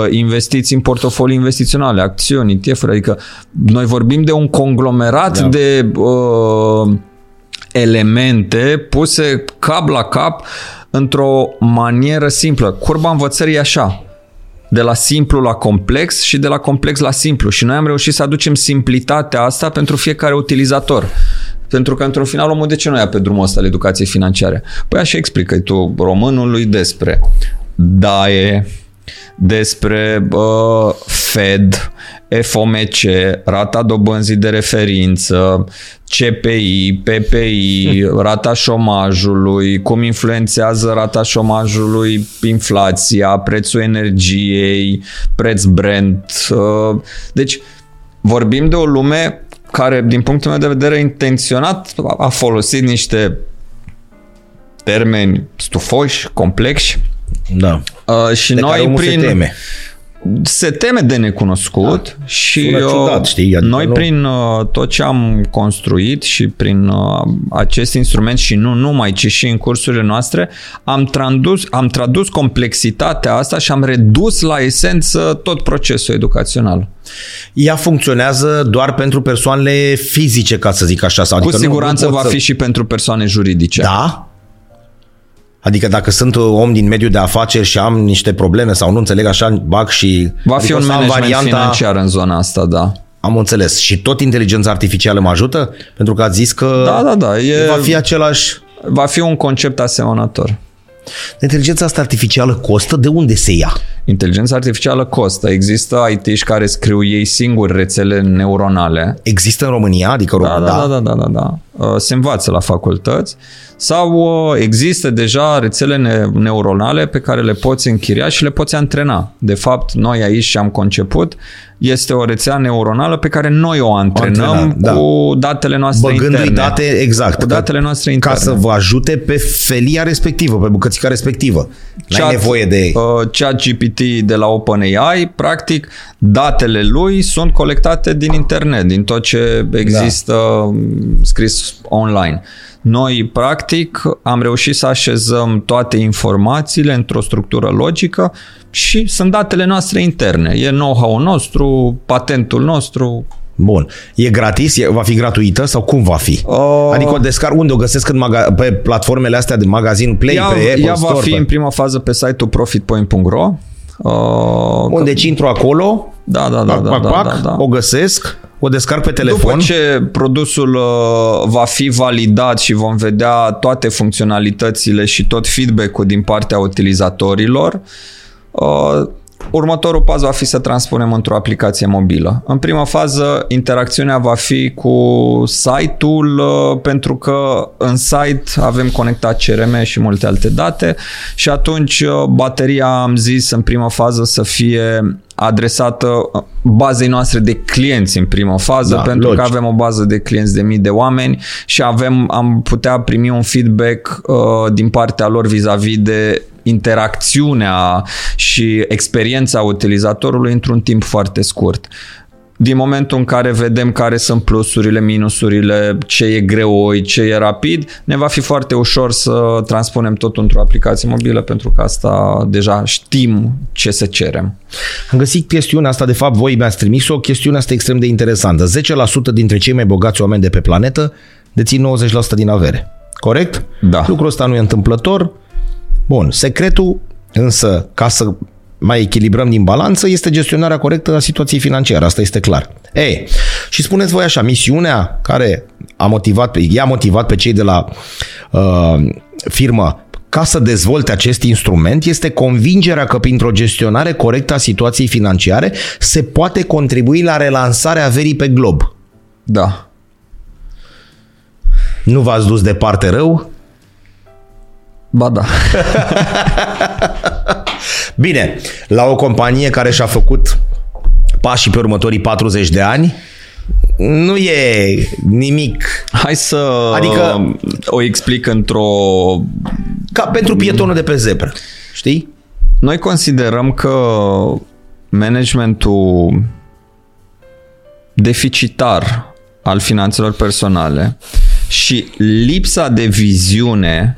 investiții în portofolii investiționale, acțiuni, E T F-uri, adică noi vorbim de un conglomerat da. de uh, elemente puse cap la cap într-o manieră simplă. Curba învățării e așa. De la simplu la complex și de la complex la simplu. Și noi am reușit să aducem simplitatea asta pentru fiecare utilizator. Pentru că, într-un final, omul de ce nu ia pe drumul ăsta al educației financiare? Păi așa explică-i tu românului despre D A E, despre uh, F E D, F O M C, rata dobânzii de referință, C P I, P P I, rata șomajului, cum influențează rata șomajului inflația, prețul energiei, preț Brent. Deci vorbim de o lume care, din punctul meu de vedere, intenționat a folosit niște termeni stufoși, complexi. Da. Și de noi prin... Se teme. Se teme de necunoscut da, și ciudat, știi, adică noi nu... prin uh, tot ce am construit și prin uh, acest instrument și nu numai, ci și în cursurile noastre, am tradus, am tradus complexitatea asta și am redus la esență tot procesul educațional. Ea funcționează doar pentru persoanele fizice, ca să zic așa. Adică cu siguranță va să... fi și pentru persoane juridice. Da? Adică dacă sunt om din mediul de afaceri și am niște probleme sau nu înțeleg așa, bag și... Va adică fi un management varianta... financiar în zona asta, da. Am înțeles. Și tot inteligența artificială mă ajută? Pentru că ați zis că da, da, da. E... va fi același... Va fi un concept asemănător. Inteligența asta artificială costă? De unde se ia? Inteligența artificială costă. Există I T-și care scriu ei singuri rețele neuronale. Există în România? Adică da, România? Da, da, da, da, da. Se învață la facultăți. Sau există deja rețele neuronale pe care le poți închiria și le poți antrena. De fapt, noi aici și am conceput este o rețea neuronală pe care noi o antrenăm Antrena, da. cu datele noastre Băgându-i interne. Date, exact. Cu datele noastre interne. Ca să vă ajute pe felia respectivă, pe bucățica respectivă. N-ai Chat, nevoie de... Uh, ChatGPT de la OpenAI, practic, datele lui sunt colectate din internet, din tot ce există da. scris online. Noi, practic, am reușit să așezăm toate informațiile într-o structură logică și sunt datele noastre interne. E know-how-ul nostru, patentul nostru. Bun. E gratis? E, va fi gratuită sau cum va fi? Uh, adică o descarc unde o găsesc în maga- pe platformele astea de magazin Play, ea, pe Apple Store? Ea va fi pe... în prima fază pe site-ul profit point punct ro. Uh, Unde deci că... intru acolo, da, da, da, pac, pac, da, da, pac, da, da. o găsesc, o descarc pe telefon. După ce produsul uh, va fi validat și vom vedea toate funcționalitățile și tot feedback-ul din partea utilizatorilor, uh, următorul pas va fi să transpunem într-o aplicație mobilă. În prima fază, interacțiunea va fi cu site-ul, uh, pentru că în site avem conectat C R M și multe alte date și atunci uh, bateria, am zis, în prima fază să fie adresată bazei noastre de clienți în prima fază, da, pentru logic. Că avem o bază de clienți de mii de oameni și avem, am putea primi un feedback uh, din partea lor vis-a-vis de interacțiunea și experiența utilizatorului într-un timp foarte scurt. Din momentul în care vedem care sunt plusurile, minusurile, ce e greoi, ce e rapid, ne va fi foarte ușor să transpunem totul într-o aplicație mobilă, pentru că asta deja știm ce să cerem. Am găsit chestiunea asta, de fapt voi mi-ați trimis-o, chestiunea asta extrem de interesantă. zece la sută dintre cei mai bogați oameni de pe planetă dețin nouăzeci la sută din avere. Corect? Da. Lucrul ăsta nu e întâmplător. Bun, secretul însă, ca să mai echilibrăm din balanță, este gestionarea corectă a situației financiare, asta este clar. Ei, și spuneți voi așa, misiunea care a motivat, i-a motivat pe cei de la uh, firmă ca să dezvolte acest instrument este convingerea că printr-o gestionare corectă a situației financiare se poate contribui la relansarea averii pe glob. Da. Nu v-ați dus departe rău? Ba da. Bine, la o companie care și-a făcut pașii pe următorii patruzeci de ani, nu e nimic. Hai să adică, o explic într-o... Ca pentru pietonul de pe zebră, știi? Noi considerăm că managementul deficitar al finanțelor personale și lipsa de viziune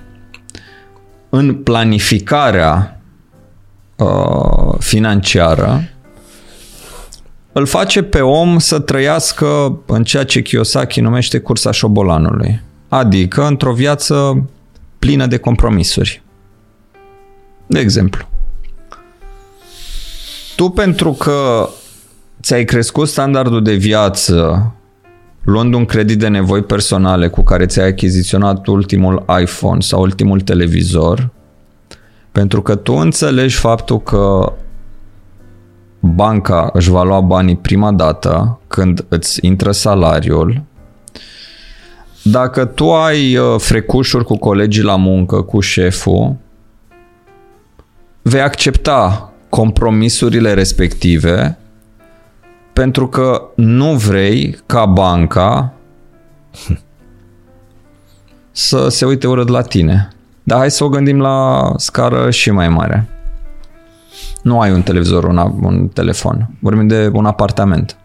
în planificarea uh, financiară îl face pe om să trăiască în ceea ce Kiyosaki numește cursa șobolanului, adică într-o viață plină de compromisuri. De exemplu, tu pentru că ți-ai crescut standardul de viață luând un credit de nevoi personale cu care ți-ai achiziționat ultimul iPhone sau ultimul televizor, pentru că tu înțelegi faptul că banca își va lua banii prima dată când îți intră salariul, dacă tu ai frecușuri cu colegii la muncă, cu șeful, vei accepta compromisurile respective pentru că nu vrei ca banca să se uite urât la tine. Dar hai să o gândim la scară și mai mare. Nu ai un televizor, una, un telefon. Vorbim de un apartament.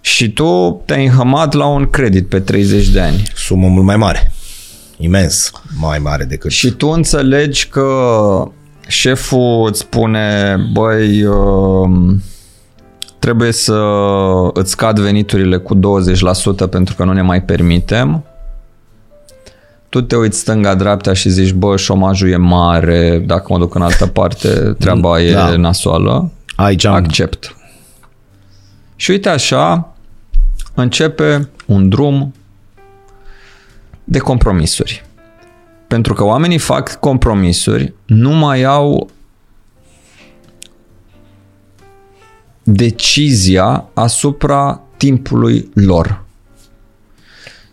Și tu te-ai înhămat la un credit pe treizeci de ani. Sumă mult mai mare. Imens mai mare decât... Și tu înțelegi că șeful îți spune, băi... Uh, trebuie să îți scad veniturile cu douăzeci la sută pentru că nu ne mai permitem. Tu te uiți stânga-dreapta și zici, bă, șomajul e mare, dacă mă duc în altă parte, treaba e da. nasoală. Aici am... Accept. Și uite așa, începe un drum de compromisuri. Pentru că oamenii fac compromisuri, nu mai au decizia asupra timpului lor.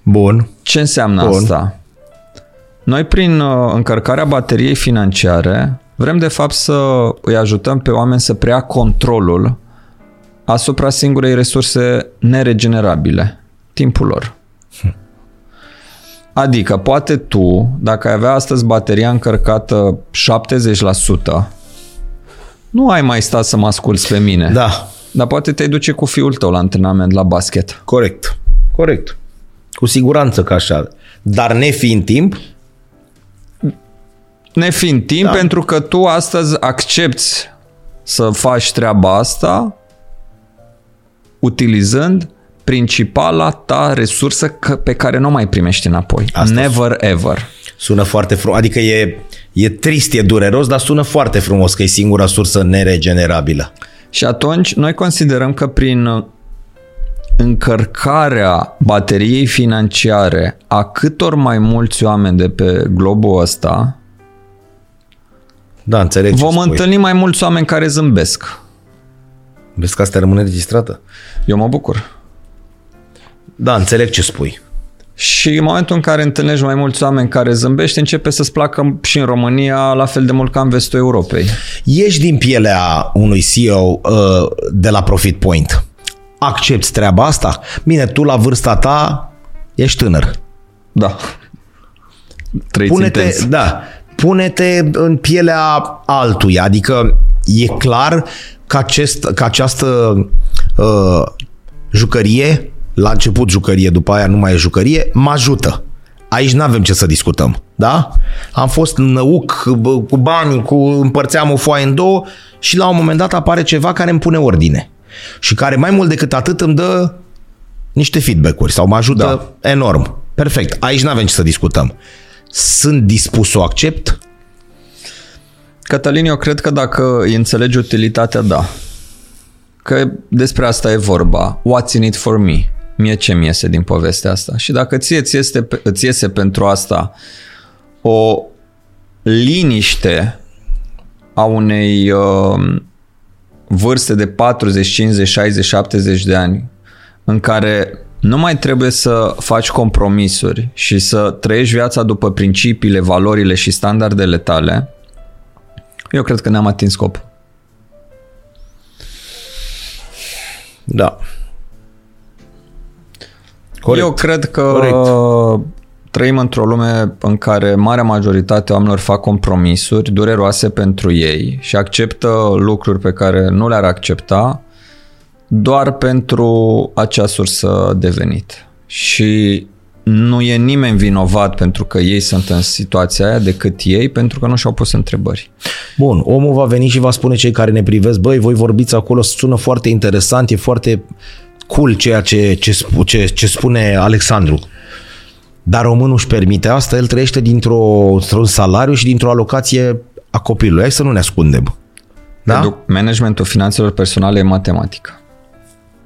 Bun. Ce înseamnă Bun. asta? Noi prin încărcarea bateriei financiare vrem de fapt să îi ajutăm pe oameni să preia controlul asupra singurei resurse neregenerabile, timpul lor. Adică poate tu, dacă ai avea astăzi bateria încărcată șaptezeci la sută, nu ai mai stat să mă asculți pe mine. Da. Dar poate te duce cu fiul tău la antrenament, la basket. Corect. Corect. Cu siguranță că așa. Dar nefiind timp? Nefiind timp, da. Pentru că tu astăzi accepti să faci treaba asta utilizând principala ta resursă pe care nu o mai primești înapoi. Astăzi. Never ever. Sună foarte frumos. Adică e... E trist, e dureros, dar sună foarte frumos că e singura sursă neregenerabilă. Și atunci noi considerăm că prin încărcarea bateriei financiare a câtor mai mulți oameni de pe globul ăsta, da, înțeleg, vom întâlni mai mulți oameni care zâmbesc. Vezi că asta rămâne registrată? Eu mă bucur. Da, înțeleg ce spui. Și în momentul în care întâlnești mai mulți oameni care zâmbește, începe să-ți placă și în România la fel de mult ca în vestul Europei. Ești din pielea unui C E O uh, de la Profit Point. Accepti treaba asta? Bine, tu la vârsta ta ești tânăr. Da. Trăiți intens. Da. Pune-te în pielea altuia. Adică e clar că, acest, că această uh, jucărie... La început jucărie, după aia nu mai e jucărie, mă ajută. Aici n-avem ce să discutăm, da? Am fost năuc cu bani, cu împărțeam o foaie în două și la un moment dat apare ceva care îmi pune ordine și care mai mult decât atât îmi dă niște feedback-uri sau mă ajută da. enorm. Perfect, aici n-avem ce să discutăm. Sunt dispus să o accept? Cătălin, eu cred că dacă îi înțelegi utilitatea, da. Că despre asta e vorba. What's in it for me? Mie ce-mi iese din povestea asta? Și dacă ție îți iese, îți iese pentru asta o liniște a unei uh, vârste de patruzeci, cincizeci, șaizeci, șaptezeci de ani în care Nu mai trebuie să faci compromisuri și să trăiești viața după principiile, valorile și standardele tale, eu cred că ne-am atins scopul. Da. Corect. Eu cred că Corect. Trăim într-o lume în care marea majoritate oamenilor fac compromisuri dureroase pentru ei și acceptă lucruri pe care nu le-ar accepta doar pentru acea sursă de venit. Și nu e nimeni vinovat pentru că ei sunt în situația aia decât ei pentru că nu și-au pus întrebări. Bun, omul va veni și va spune cei care ne privesc, băi, voi vorbiți acolo, sună foarte interesant, e foarte cool ceea ce, ce, ce, ce spune Alexandru. Dar românul își permite asta, el trăiește dintr-o, dintr-un salariu și dintr-o alocație a copilului. Hai să nu ne ascundem. Da? Managementul finanțelor personale e matematică.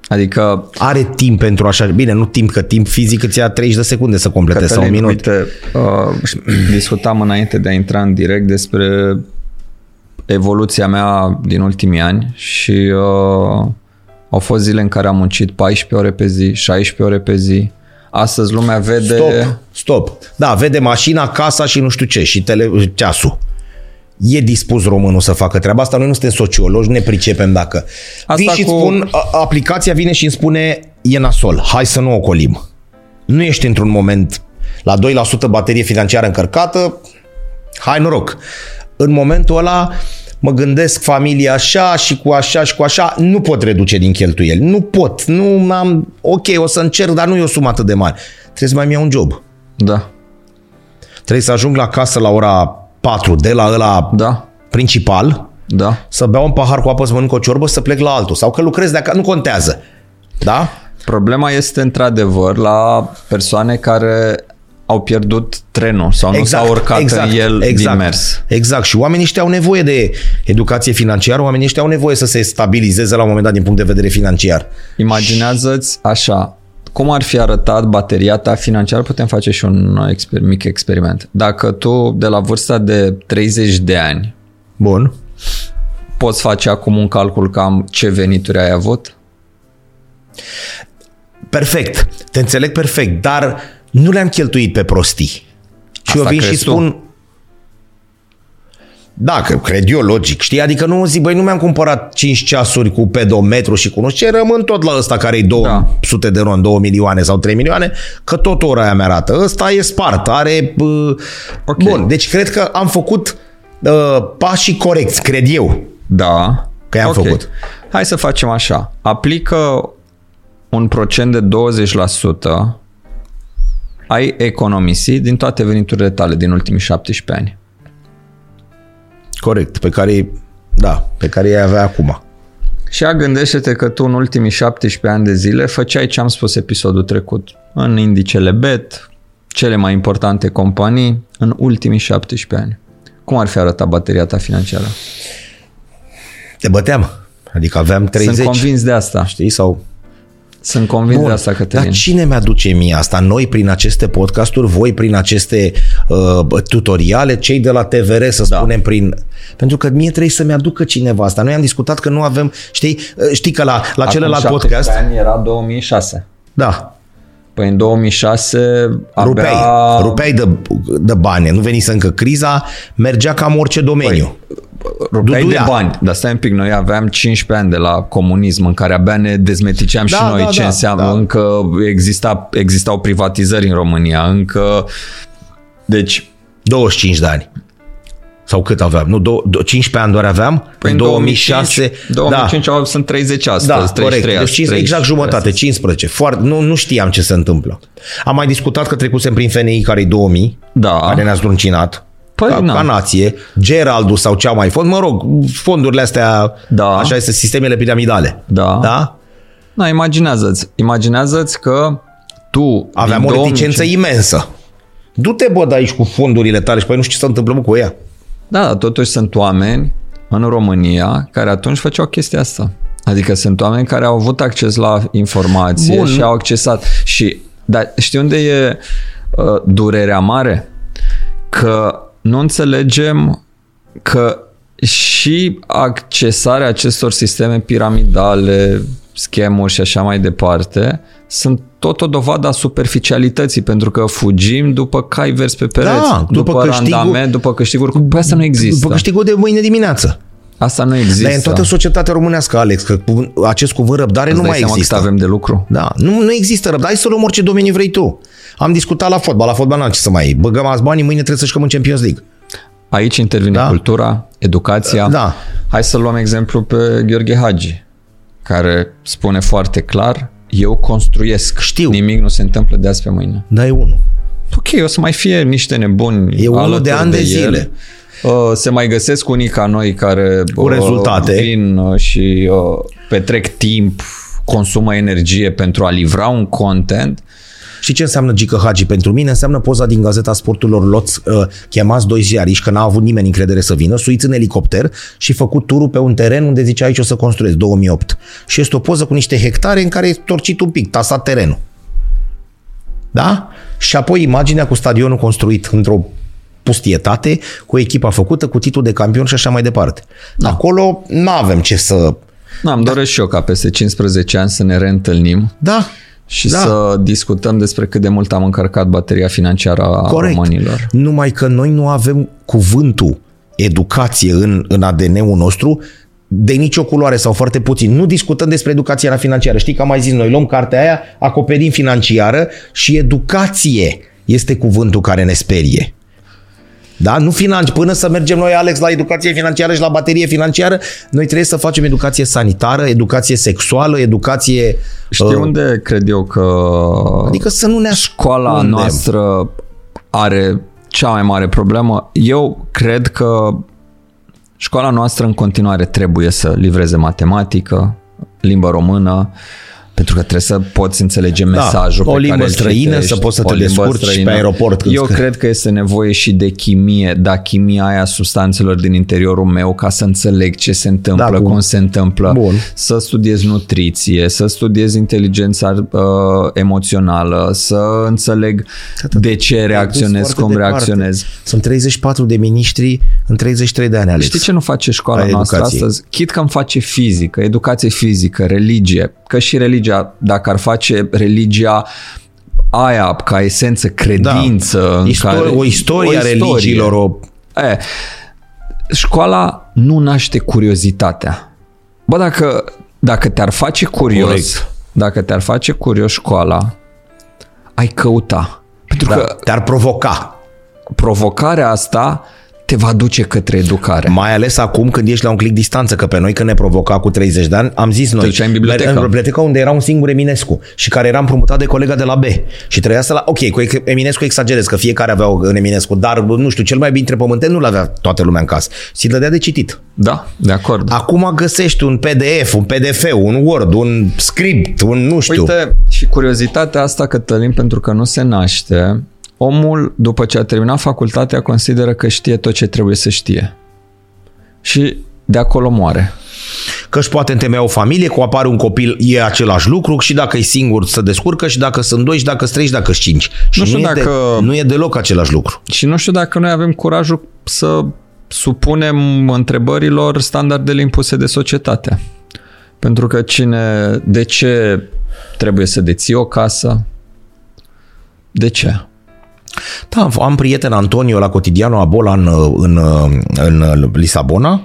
Adică are timp pentru așa, bine, nu timp, că timp fizic îți ia treizeci de secunde să completezi sau un minut. Uite, uh, discutam înainte de a intra în direct despre evoluția mea din ultimii ani și uh, au fost zile în care am muncit paisprezece ore pe zi, șaisprezece ore pe zi. Astăzi lumea vede... Stop, stop. Da, vede mașina, casa și nu știu ce, și tele... ceasul. E dispus românul să facă treaba asta, noi nu suntem sociologi, nu ne pricepem dacă... Asta vin și cu... spun, aplicația vine și îmi spune, e nasol, hai să nu ocolim. Nu ești într-un moment la doi la sută baterie financiară încărcată, hai noroc. În momentul ăla mă gândesc familia așa și cu așa și cu așa, nu pot reduce din cheltuieli, nu pot, nu am, ok, o să încerc, dar nu e o sumă atât de mare. Trebuie să mai-mi iau un job. Da. Trebuie să ajung la casă la ora patru de la ăla da. Principal, da. Să beau un pahar cu apă, să mănânc o ciorbă, să plec la altul. Sau că lucrez de acasă, nu contează. Da? Problema este într-adevăr la persoane care au pierdut trenul sau exact, nu s-au urcat exact, în el exact, din mers. Exact. Și oamenii ăștia au nevoie de educație financiară, oamenii ăștia au nevoie să se stabilizeze la un moment dat din punct de vedere financiar. Imaginează-ți așa. Cum ar fi arătat bateria ta financiară? Putem face și un exper- mic experiment. Dacă tu, de la vârsta de treizeci de ani, bun, poți face acum un calcul cam ce venituri ai avut? Perfect. Te înțeleg perfect, dar nu le-am cheltuit pe prostii. Și eu vin și spun... Tu? Da, că cred eu, logic, știi? Adică nu zic, băi, nu mi-am cumpărat cinci ceasuri cu pedometru și cu nu știu ce, rămân tot la ăsta care e două sute da. de ron, două milioane sau trei milioane, că tot ora aia mi-arată. Ăsta e spart, are... Okay. Bun, deci cred că am făcut uh, pașii corecți, cred eu. Da. Că i-am okay. făcut. Hai să facem așa. Aplică un procent de douăzeci la sută ai economisit din toate veniturile tale din ultimii șaptesprezece ani. Corect, pe care, da, pe care i-ai avea acum. Și a gândește-te că tu în ultimii șaptesprezece ani de zile făceai ce am spus episodul trecut. În indicele B E T, cele mai importante companii, în ultimii șaptesprezece ani. Cum ar fi arătat bateria ta financiară? Te băteam. Adică aveam treizeci. Sunt convins de asta. Știi? Sau... Sunt convins Bun, de asta, Cătălin. Dar cine mi-aduce mie asta? Noi prin aceste podcasturi, voi prin aceste uh, tutoriale, cei de la T V R, să da. Spunem prin... Pentru că mie trebuie să-mi aducă cineva asta. Noi am discutat că nu avem... Știi, știi că la, la celălalt podcast... Acum șaptesprezece ani era două mii șase. Da. Păi în două mii șase abia... Rupeai, rupeai de, de bani. Nu venise încă criza, mergea cam orice domeniu. Păi, rupeai Duduia. de bani, dar stai un pic, noi aveam cincisprezece ani de la comunism în care abia ne dezmeticeam da, și noi da, ce da, înseamnă, da. Încă exista, existau privatizări în România, încă, deci... douăzeci și cinci de ani. Sau cât aveam? Nu, cincisprezece ani doar aveam? Păi în două mii șase... două mii cinci da. Sunt treizeci astăzi, da, treizeci și trei deci, treizeci, exact jumătate, cincisprezece. Foarte, nu, nu știam ce se întâmplă. Am mai discutat că trecusem prin F N I, care e două mii, da. Care ne-a zdruncinat. Păi, ca, ca nație, Geraldul sau ce-a mai fost, mă rog, fondurile astea, da. Așa este, sistemele piramidale. Da. Da? Da, imaginează-ți. Imaginează-ți că tu... Aveam o reticență imensă. Du-te, bă, de aici cu fondurile tale și păi nu știu ce se întâmplă cu ea. Da, dar totuși sunt oameni în România care atunci făceau chestia asta. Adică sunt oameni care au avut acces la informație. Bun. Și au accesat. Și, dar știi unde e uh, durerea mare? Că nu înțelegem că și accesarea acestor sisteme piramidale, schemuri și așa mai departe, sunt tot o dovadă a superficialității, pentru că fugim după cai verzi pe pereți, da, după, după randament, după câștiguri. Păi asta nu există. După câștigul de mâine dimineață. Asta nu există. Dar în toată societatea românească, Alex, că acest cuvânt răbdare nu mai există. Că avem de lucru. Da, nu, nu există răbdare. Hai să luăm orice domeniu vrei tu. Am discutat la fotbal, la fotbal n-am ce să mai băgăm azi banii, mâine trebuie să jucăm în Champions League. Aici intervine da? cultura, educația. Da. Hai să luăm exemplu pe Gheorghe Hagi, care spune foarte clar: eu construiesc. Știu. Nimic nu se întâmplă de azi pe mâine. Da, e unul. Ok, o să mai fie niște nebuni. E unul de ani de, de zile. El. Se mai găsesc unii ca noi care cu rezultate vin și petrec timp, consumă energie pentru a livra un content. Și ce înseamnă Gică Hagi pentru mine? Înseamnă poza din Gazeta Sporturilor Loț, chemați doi ziariști, că n-a avut nimeni încredere să vină, suiți în elicopter și făcut turul pe un teren unde zice aici o să construiesc, două mii opt. Și este o poză cu niște hectare în care e torcit un pic, tasat terenul. Da? Și apoi imaginea cu stadionul construit într-o pustietate, cu echipa făcută, cu titlul de campion și așa mai departe. Da. Acolo nu avem ce să... Da, îmi doresc și eu ca peste cincisprezece ani să ne reîntâlnim da. și da. să discutăm despre cât de mult am încărcat bateria financiară a Corect. românilor. Numai că noi nu avem cuvântul educație în, în A D N-ul nostru de nicio culoare sau foarte puțin. Nu discutăm despre educația financiară. Știi că am mai zis, noi luăm cartea aia, acoperim financiară și educație este cuvântul care ne sperie. Da? Nu financi. Până să mergem noi, Alex, la educație financiară și la baterie financiară, noi trebuie să facem educație sanitară, educație sexuală, educație... Știi uh... unde cred eu că... Adică să nu ne Școala unde? noastră are cea mai mare problemă. Eu cred că școala noastră în continuare trebuie să livreze matematică, limba română, pentru că trebuie să poți înțelege mesajul da, pe care îl citești. O limbă străină, să poți să te descurci și pe aeroport. Eu scrie. cred că este nevoie și de chimie, da, chimia aia substanțelor din interiorul meu, ca să înțeleg ce se întâmplă, da, cum se întâmplă. Bun. Să studiezi nutriție, să studiezi inteligența uh, emoțională, să înțeleg Tata, de ce reacționez, cum departe. reacționez. Sunt treizeci și patru de miniștri în treizeci și trei de ani, Alex. Știi ce nu face școala la noastră educație. astăzi? Chit că îmi face fizică, educație fizică, religie, că și religie dacă ar face religia aia ca esență, credință, da. în Istor- care, o istorie a religiilor. O... E, școala nu naște curiozitatea. Bă, dacă, dacă te-ar face curios, Corect. dacă te-ar face curios școala, ai căuta. Pentru da, că te-ar provoca. Provocarea asta te va duce către educare. Mai ales acum când ești la un clic distanță, că pe noi când ne provoca cu treizeci de ani, am zis noi, în bibliotecă. în bibliotecă unde era un singur Eminescu și care era împrumutat de colega de la B. Și trebuia să la... Ok, cu Eminescu exagerez, că fiecare avea un Eminescu, dar nu știu, cel mai bine întrepământen nu l-avea toată lumea în casă. Ți-l dădea de citit. Da, de acord. Acum găsești un P D F, un P D F, un Word, un script, un nu știu. Uite, și curiozitatea asta, Cătălin, pentru că nu se naște... Omul, după ce a terminat facultatea, consideră că știe tot ce trebuie să știe. Și de acolo moare. Că își poate întemeia o familie, că apare un copil, e același lucru și dacă e singur se descurcă și dacă sunt doi și dacă sunt trei și dacă sunt cinci. Și nu, știu nu, dacă... e de, nu e deloc același lucru. Și nu știu dacă noi avem curajul să supunem întrebărilor standardele impuse de societate. Pentru că cine, de ce trebuie să deții o casă? De ce? Da, am prieten Antonio la Cotidiano Abola în, în, în Lisabona,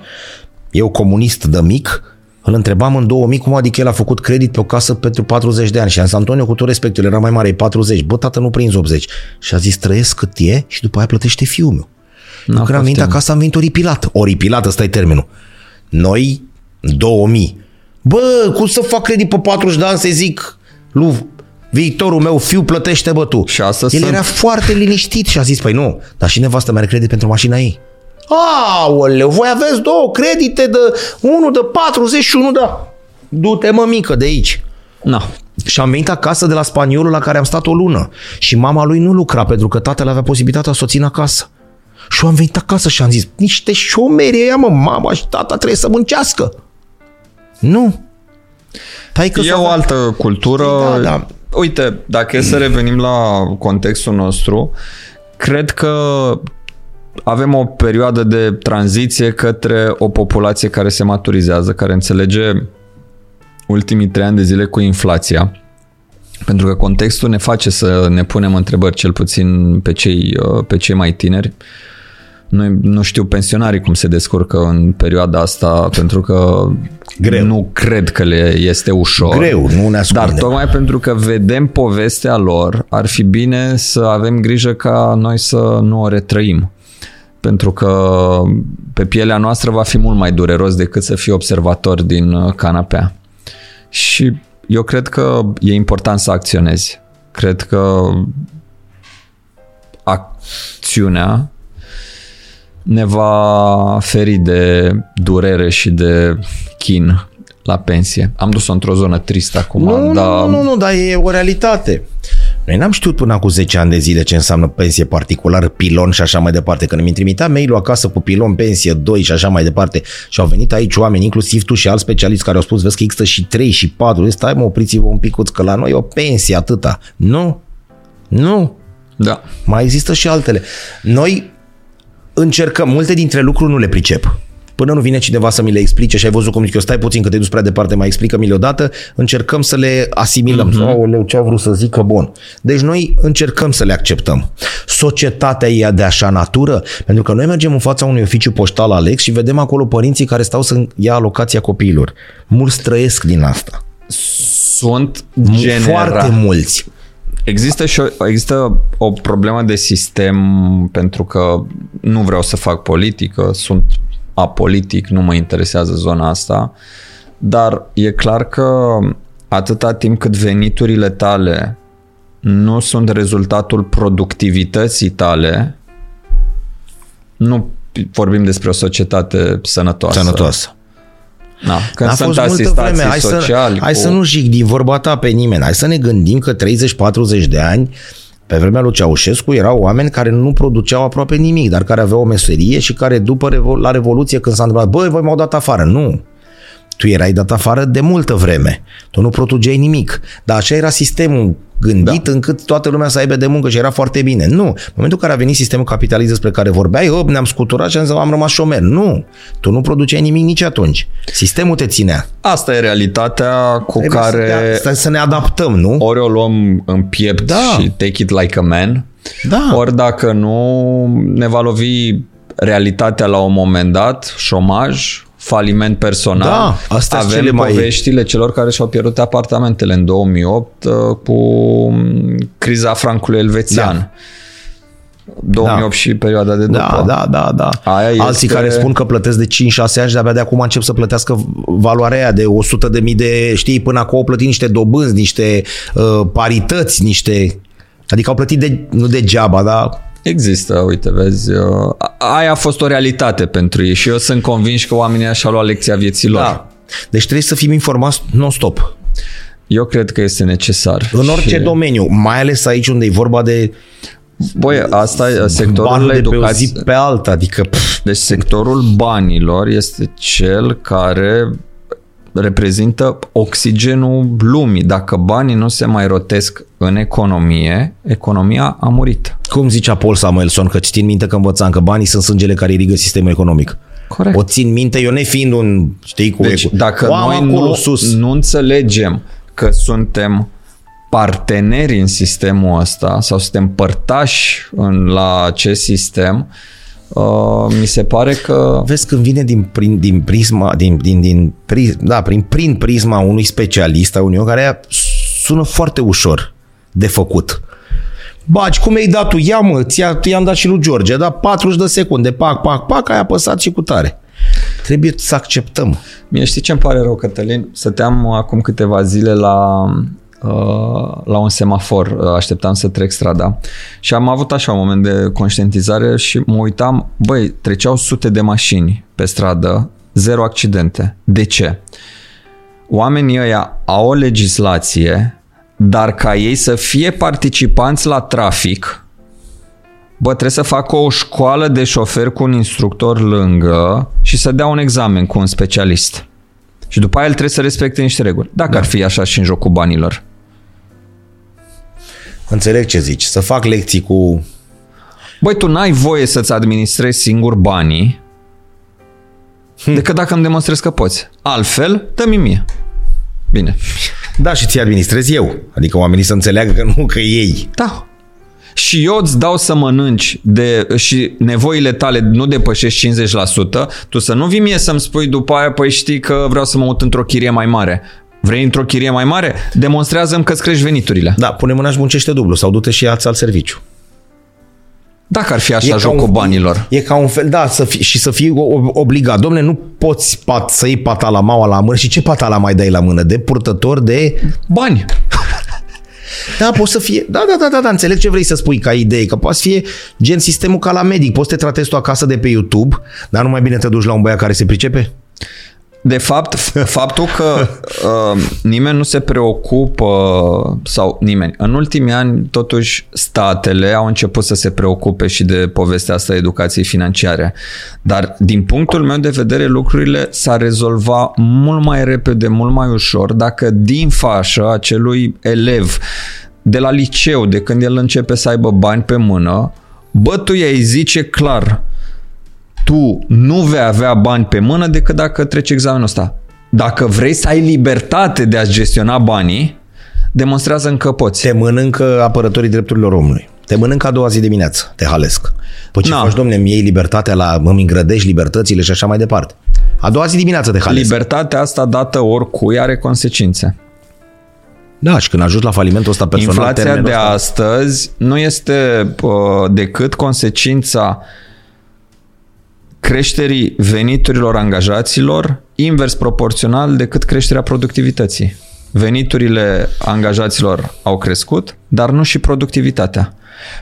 eu comunist de mic, îl întrebam în două mii cum adică el a făcut credit pe o casă pentru patruzeci de ani și am zis, Antonio, cu tot respectul, era mai mare, e patruzeci, bă, tată, nu prinzi optzeci. Și a zis, trăiesc cât e și după aia plătește fiul meu. Nu că am venit acasă, am venit oripilat, oripilat, ăsta e termenul. Noi, două mii. Bă, cum să fac credit pe patruzeci de ani să zic, lu... Viitorul meu fiu plătește, bă, tu. Și asta El sunt... era foarte liniștit și a zis, păi nu, dar și nevastă mea crede pentru mașina ei. Aoleu, voi aveți două credite, de unul de patruzeci și unul de... Du-te, mă, mică, de aici. Na. Și am venit acasă de la spaniolul la care am stat o lună. Și mama lui nu lucra, pentru că tatăl avea posibilitatea să o țină acasă. Și eu am venit acasă și am zis, niște șomeri ăia, mă, mama și tata trebuie să muncească. Nu. Taică e o altă cultură... Da, da. Uite, dacă e să revenim la contextul nostru, cred că avem o perioadă de tranziție către o populație care se maturizează, care înțelege ultimii trei ani de zile cu inflația, Pentru că contextul ne face să ne punem întrebări, cel puțin pe cei, pe cei mai tineri. Noi, nu știu pensionarii cum se descurcă în perioada asta, pentru că greu. Nu cred că le este ușor. Greu, nu ne ascundem. Dar tocmai pentru că vedem povestea lor, ar fi bine să avem grijă ca noi să nu o retrăim. Pentru că pe pielea noastră va fi mult mai dureros decât să fii observator din canapea. Și eu cred că e important să acționezi. Cred că acțiunea ne va feri de durere și de chin la pensie. Am dus-o într-o zonă tristă acum. Nu, dar... nu, nu, nu, dar e o realitate. Noi n-am știut până acum zece ani de zile ce înseamnă pensie particulară, pilon și așa mai departe. Când mi-mi trimitea mail-ul acasă cu pilon, pensie doi și așa mai departe și au venit aici oameni, inclusiv tu și alți specialiști care au spus, vezi că există și trei și patru, stai mă, opriți-vă un picuț că la noi e o pensie atâta. Nu, nu, da. Mai există și altele. Noi încercăm, multe dintre lucruri nu le pricep. Până nu vine cineva să mi le explice și ai văzut cum zic eu, stai puțin că te duci prea departe, mai explică-mi le odată, încercăm să le asimilăm. Mm-hmm. Aoleu, ce-a vrut să zică, bun. Deci noi încercăm să le acceptăm. Societatea e de așa natură, pentru că noi mergem în fața unui oficiu poștal, Alex, și vedem acolo părinții care stau să ia alocația copiilor. Mulți trăiesc din asta. Sunt genera... foarte mulți. Există și o, există o problemă de sistem, pentru că nu vreau să fac politică, sunt apolitic, nu mă interesează zona asta, dar e clar că atâta timp cât veniturile tale nu sunt rezultatul productivității tale, nu vorbim despre o societate sănătoasă. Sănătoasă. Da, când a sunt asistații hai sociali. Să, cu... Hai să nu jigni vorba ta pe nimeni. Hai să ne gândim că treizeci-patruzeci de ani, pe vremea lui Ceaușescu, erau oameni care nu produceau aproape nimic, dar care aveau o meserie și care după Revo- la Revoluție, când s-a întâmplat, băi, voi m-au dat afară. Nu. Tu erai dat afară de multă vreme. Tu nu produceai nimic. Dar așa era sistemul gândit, da, încât toată lumea să aibă de muncă și era foarte bine. Nu. În momentul în care a venit sistemul capitalist despre care vorbeai, op, ne-am scuturat și am rămas șomer. Nu. Tu nu produceai nimic nici atunci. Sistemul te ținea. Asta e realitatea cu Trebuie care... Să, să ne adaptăm, nu? Ori o luăm în piept, da, și take it like a man, da, ori dacă nu, ne va lovi realitatea la un moment dat, șomaj, faliment personal. Da, astea avem cele mai... poveștile celor care și-au pierdut apartamentele în două mii opt cu criza francului elvețian. Da. două mii opt, da, și perioada de după. Da, da, da, da. Alții este... care spun că plătesc de cinci-șase ani și de-abia de acum încep să plătească valoarea aia de o sută de mii de, știi, până acum au plătit niște dobânzi, niște uh, parități, niște... Adică au plătit de, nu degeaba, dar... Există, uite, vezi, aia a fost o realitate pentru ei și eu sunt convins că oamenii așa au luat lecția vieții lor. Da. Deci trebuie să fim informați non-stop. Eu cred că este necesar. În orice și... domeniu, mai ales aici unde e vorba de... Băi, asta e sectorul de educație. Pe, pe alta, adică... Deci sectorul banilor este cel care reprezintă oxigenul lumii. Dacă banii nu se mai rotesc în economie, economia a murit. Cum zicea Paul Samuelson, că țin minte că învățam că banii sunt sângele care irigă sistemul economic. Corect. O țin minte, eu nefiind un, știi, cu... Deci, cu dacă noi nu, sus. nu înțelegem că suntem parteneri în sistemul ăsta sau suntem părtași în, la acest sistem, Uh, mi se pare că... Vezi, când vine din, prin, din prisma, din, din, din, pris, da, prin, prin prisma unui specialist, a unui om, care aia sună foarte ușor de făcut. Baci, cum i-ai dat tu? Ia mă, ți-a, i-am dat și lui George, da, patruzeci de secunde, pac, pac, pac, ai apăsat și cu tare. Trebuie să acceptăm. Mie știi ce-mi pare rău, Cătălin? Stăteam acum câteva zile la... la un semafor, așteptam să trec strada și am avut așa un moment de conștientizare și mă uitam, băi, treceau sute de mașini pe stradă, zero accidente. De ce? Oamenii ăia au o legislație, dar ca ei să fie participanți la trafic, bă, trebuie să facă o școală de șofer cu un instructor lângă și să dea un examen cu un specialist. Și după aia el trebuie să respecte niște reguli. Dacă da. ar fi așa și în jocul banilor. Înțeleg ce zici, să fac lecții cu... Băi, tu n-ai voie să-ți administrezi singur banii, hmm. decât dacă îmi demonstrezi că poți. Altfel, dă-mi mie. Bine. Da, și ți administrez eu. Adică oamenii să înțeleagă că nu, că ei. Da. Și eu îți dau să mănânci de, și nevoile tale nu depășești cincizeci la sută, tu să nu vii mie să-mi spui după aia, păi știi că vreau să mă mut într-o chirie mai mare. Vrei într-o chirie mai mare? Demonstrează-mi că îți crești veniturile. Da, pune mâna și muncește dublu sau du-te și ia-ți alt serviciu. Dacă ar fi așa jocul banilor. E ca un fel, da, să fi, și să fii obligat. Dom'le, nu poți pat, să iei patalamaua la mână. Și ce patala mai dai la mână? De purtător de... bani. Da, poți să fie... Da, da, da, da, da, înțeleg ce vrei să spui ca idee, că poți să fie gen sistemul ca la medic. Poți să te tratezi tu acasă de pe YouTube, dar nu mai bine te duci la un băiat care se pricepe? De fapt, faptul că uh, nimeni nu se preocupă, sau nimeni, în ultimii ani, totuși, statele au început să se preocupe și de povestea asta educației financiare. Dar, din punctul meu de vedere, lucrurile s-ar rezolva mult mai repede, mult mai ușor, dacă din fașă acelui elev de la liceu, de când el începe să aibă bani pe mână, bătuia îi zice clar: tu nu vei avea bani pe mână decât dacă treci examenul ăsta. Dacă vrei să ai libertate de a gestiona banii, demonstrează-mi că poți. Te mănâncă apărătorii drepturilor omului. Te mănâncă a doua zi dimineață, te halesc. Păi ce Na. faci, domne, îmi iei libertatea la... îmi îngrădești libertățile și așa mai departe. A doua zi dimineață te halesc. Libertatea asta dată oricui are consecințe. Da, și când ajungi la falimentul ăsta personal... Inflația de ăsta... astăzi nu este uh, decât consecința creșterii veniturilor angajaților invers proporțional decât creșterea productivității. Veniturile angajaților au crescut, dar nu și productivitatea.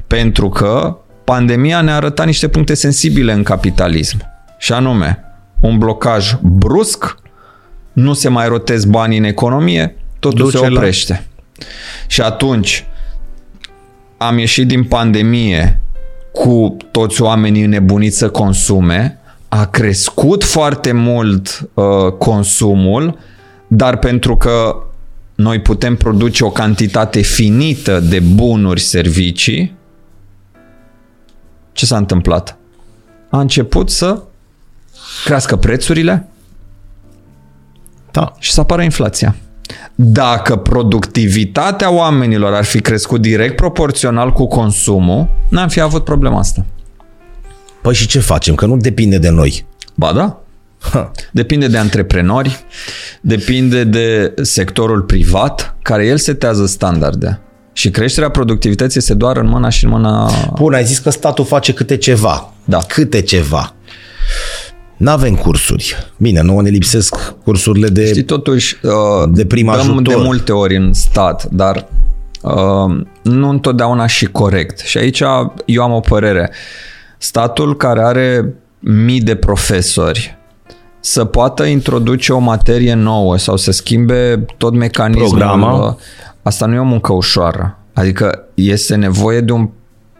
Pentru că pandemia ne-a arătat niște puncte sensibile în capitalism. Și anume, un blocaj brusc, nu se mai rotesc banii în economie, totul Duce se oprește. La... Și atunci am ieșit din pandemie cu toți oamenii nebuniți să consume, a crescut foarte mult uh, consumul, dar pentru că noi putem produce o cantitate finită de bunuri, servicii, ce s-a întâmplat? A început să crească prețurile, da, și să apară inflația. Dacă productivitatea oamenilor ar fi crescut direct proporțional cu consumul, n-am fi avut problema asta. Păi și ce facem? Că nu depinde de noi. Ba da. Ha. Depinde de antreprenori, depinde de sectorul privat, care el setează standarde. Și creșterea productivității se doar în mâna și în mâna... Bun, ai zis că statul face câte ceva. Da. Câte ceva. N-avem cursuri. Bine, nouă ne lipsesc cursurile de... Știi, totuși, uh, de prim ajutor. De multe ori în stat, dar uh, nu întotdeauna și corect. Și aici eu am o părere. Statul care are mii de profesori să poată introduce o materie nouă sau să schimbe tot mecanismul. Programa. Asta nu e o muncă ușoară. Adică este nevoie de un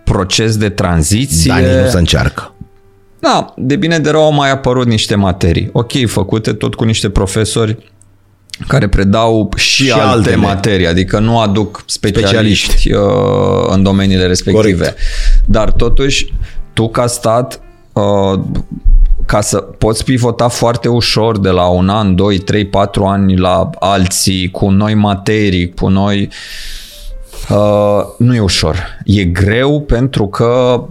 proces de tranziție. Dar nu se încearcă. Da, de bine de rău au mai apărut niște materii. Ok, făcute tot cu niște profesori care predau și, și alte altele. materii, adică nu aduc specialiști, specialiști. Uh, în domeniile respective. Corect. Dar totuși, tu ca stat, uh, ca să poți pivota foarte ușor de la un an, doi, trei, patru ani la alții, cu noi materii, cu noi... Uh, nu e ușor. E greu pentru că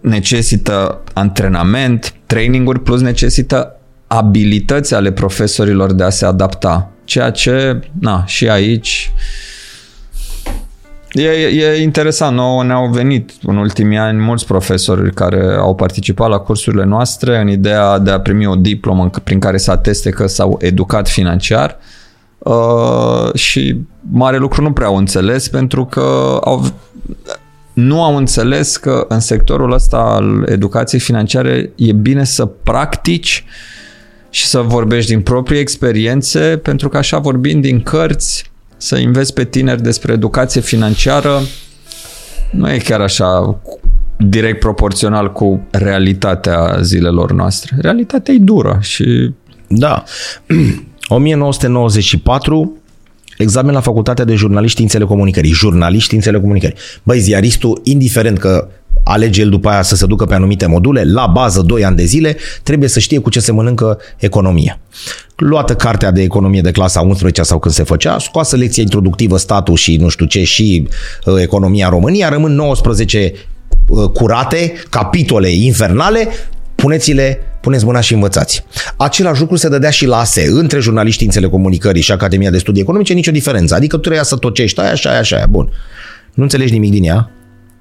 necesită antrenament, training-uri, plus necesită abilități ale profesorilor de a se adapta. Ceea ce, na, și aici e, e interesant. Noi ne-au venit în ultimii ani mulți profesori care au participat la cursurile noastre în ideea de a primi o diplomă prin care să ateste că s-au educat financiar. Uh, și mare lucru nu prea au înțeles, pentru că au... nu au înțeles că în sectorul ăsta al educației financiare e bine să practici și să vorbești din proprii experiențe, pentru că așa, vorbind din cărți, să înveți pe tineri despre educație financiară nu e chiar așa direct proporțional cu realitatea zilelor noastre. Realitatea e dură și... Da. nouăsprezece nouăzeci și patru... Examen la Facultatea de Jurnaliști Științele Comunicării. Jurnaliști Științele Comunicării. Băi, ziaristul, indiferent că alege el după aia să se ducă pe anumite module, la bază doi ani de zile, trebuie să știe cu ce se mănâncă economia. Luată cartea de economie de clasa a unsprezecea sau când se făcea, scoasă lecția introductivă, statul și nu știu ce și uh, economia în România, rămân nouăsprezece uh, curate, capitole infernale, puneți-le, puneți mâna și învățați. Același lucru se dădea și la A S E, între jurnaliști științele comunicării și Academia de Studii Economice, nicio diferență, adică tu trebuia să tocești aia și aia și aia, bun. Nu înțelegi nimic din ea,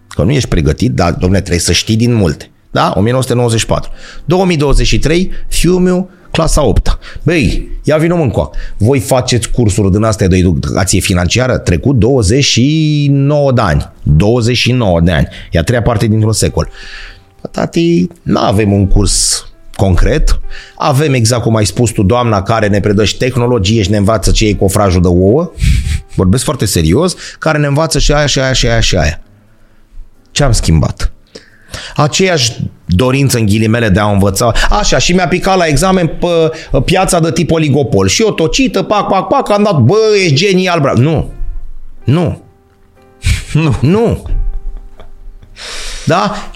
că nu ești pregătit, dar, dom'le, trebuie să știi din multe. Da? nouăsprezece nouăzeci și patru. două mii douăzeci și trei, fiul meu, clasa a opta. Băi, ia vină mâncoa. Voi faceți cursuri din astea de educație financiară? Trecut douăzeci și nouă de ani. douăzeci și nouă de ani. E a treia parte dintr-un secol. Tati, nu avem un curs concret. Avem, exact cum ai spus tu, doamna care ne predă și tehnologie și ne învață ce e cofrajul de ouă. Vorbesc foarte serios. Care ne învață și aia, și aia, și aia, și aia. Ce am schimbat? Aceeași dorință în ghilimele de a învăța. Așa, și mi-a picat la examen pe piața de tip oligopol. Și eu tocită, pac, pac, pac, am dat, bă, ești genial, bravo. Nu. Nu. Nu. Nu. Da?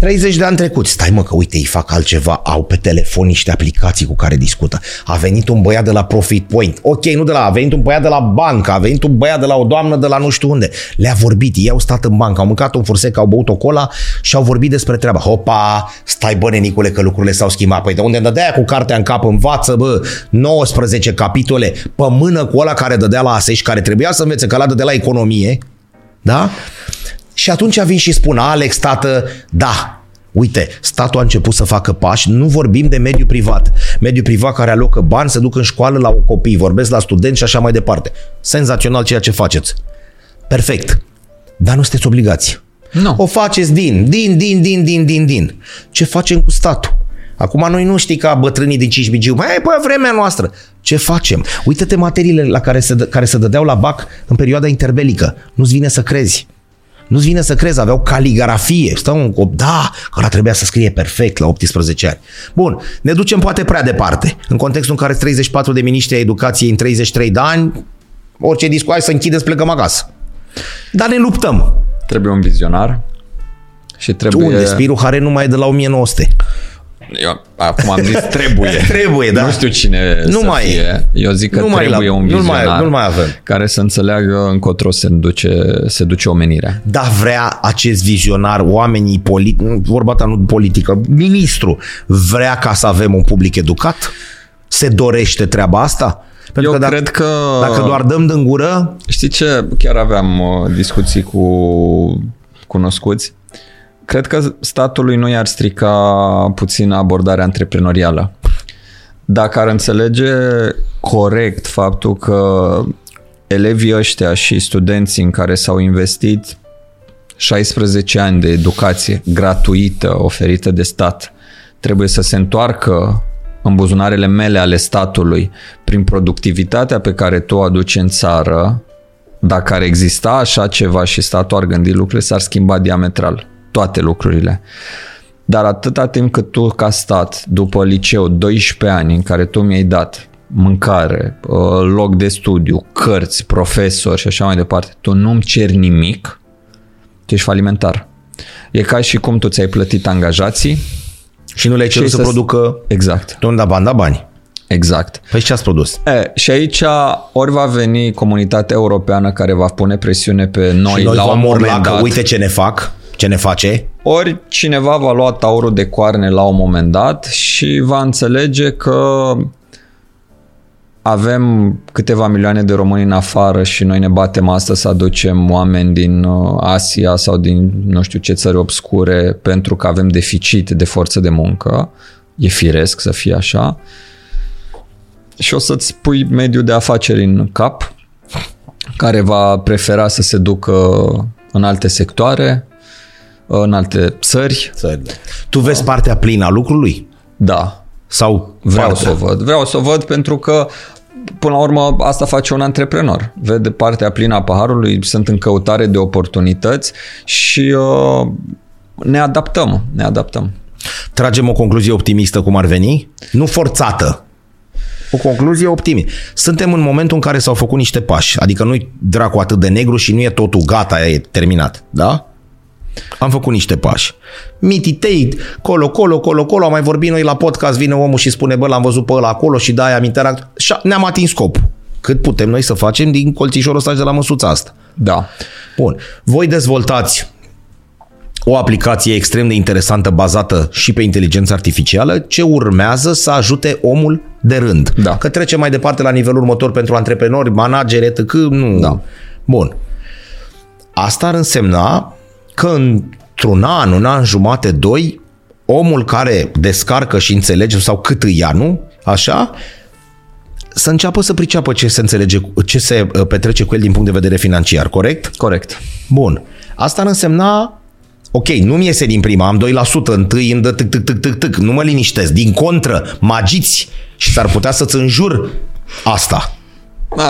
treizeci de ani trecuți. Stai mă că uite, îi fac altceva. Au pe telefon niște aplicații cu care discută. A venit un băiat de la Profit Point. Ok, nu de la... A venit un băiat de la bancă. A venit un băiat de la o doamnă de la nu știu unde. Le-a vorbit. Ei au stat în bancă. Au mâncat un fursec, au băut o cola și au vorbit despre treaba. Hopa! Stai bă, nenicule, că lucrurile s-au schimbat. Păi de unde dădea cu cartea în cap? Învață, bă, nouăsprezece capitole pe mână cu ăla care dădea la A S E și care trebuia să învețe, că ăla dădea la economie. Da? Și atunci vin și spun, Alex, tată, da, uite, statul a început să facă pași, nu vorbim de mediul privat. Mediul privat care alocă bani, se duc în școală la copii, vorbesc la studenți și așa mai departe. Senzațional ceea ce faceți. Perfect. Dar nu sunteți obligați. No. O faceți din, din, din, din, din, din, din. Ce facem cu statul? Acum noi nu știm ca bătrânii din cinci bigiu, mai e pe vremea noastră. Ce facem? Uite-te materiile la care se, care se dădeau la B A C în perioada interbelică. Nu-ți vine să crezi. Nu-ți vine să crezi, aveau caligrafie. Stau un cop, da, ăla trebuia să scrie perfect la optsprezece ani. Bun, ne ducem poate prea departe. În contextul în care treizeci și patru de miniștri a educației în treizeci și trei de ani, orice discuție să închideți, plecăm acasă. Dar ne luptăm. Trebuie un vizionar și trebuie... Unde? Spirul Hare nu mai e de la o mie nouă sute. Eu, acum am zis trebuie. Trebuie, da. Nu știu cine nu să mai fie. Eu zic că nu trebuie la, un vizionar nu mai, nu mai avem. Care să înțeleagă încotro se duce, se duce omenirea. Da, vrea acest vizionar, oamenii, politi- vorba ta nu politică, ministru, vrea ca să avem un public educat? Se dorește treaba asta? Pentru Eu că cred dacă, că... Dacă doar dăm din gură... Știi ce? Chiar aveam discuții cu cunoscuți. Cred că statului nu i-ar strica puțin abordarea antreprenorială. Dacă ar înțelege corect faptul că elevii ăștia și studenții în care s-au investit șaisprezece ani de educație gratuită oferită de stat trebuie să se întoarcă în buzunarele mele ale statului prin productivitatea pe care tu o aduci în țară, dacă ar exista așa ceva și statul ar gândi lucrurile, s-ar schimba diametral toate lucrurile. Dar atâta timp cât tu ca stat, după liceu, doisprezece ani în care tu mi-ai dat mâncare, loc de studiu, cărți, profesori și așa mai departe, tu nu-mi ceri nimic, tu ești falimentar. E ca și cum tu ți-ai plătit angajații și nu le-ai cerut să, să producă... Exact. Tu nu da bani, da bani. Exact. Păi ce ați produs? E, și aici ori va veni comunitatea europeană care va pune presiune pe noi, noi la un moment dat. Uite ce ne fac. Ce ne face? Ori cineva va lua taurul de coarne la un moment dat și va înțelege că avem câteva milioane de români în afară și noi ne batem asta să aducem oameni din Asia sau din nu știu ce țări obscure pentru că avem deficit de forță de muncă. E firesc să fie așa. Și o să-ți pui mediul de afaceri în cap care va prefera să se ducă în alte sectoare, în alte țări. țări da. Tu vezi da. partea plină a lucrului? Da. Sau vreau partea? să o văd. Vreau să o văd pentru că până la urmă asta face un antreprenor. Vede partea plină a paharului, sunt în căutare de oportunități și uh, ne adaptăm. Ne adaptăm. Tragem o concluzie optimistă cum ar veni? Nu forțată. O concluzie optimistă. Suntem în momentul în care s-au făcut niște pași. Adică nu-i dracu atât de negru și nu e totul gata, e terminat. Da? Am făcut niște pași. Mititeit, colo, colo, colo, colo, am mai vorbit noi la podcast, vine omul și spune, bă, l-am văzut pe ăla acolo și de-aia am interacționat. Și ne-am atins scopul. Cât putem noi să facem din colțișorul ăsta și de la măsuța asta. Da. Bun. Voi dezvoltați o aplicație extrem de interesantă bazată și pe inteligență artificială ce urmează să ajute omul de rând. Da. Că trece mai departe la nivelul următor pentru antreprenori, manageri, et cetera. Nu. Da. Bun. Asta ar însemna că într-un an, un an jumate, doi, omul care descarcă și înțelege, sau cât îi ia, nu? Așa, să înceapă să priceapă ce se înțelege, ce se petrece cu el din punct de vedere financiar, corect? Corect. Bun. Asta ar însemna, ok, nu-mi iese din prima, am doi la sută, întâi îmi dă tic, tic, tic, tic, tic, nu mă liniștesc, din contră, magiți și s-ar putea să-ți înjur asta.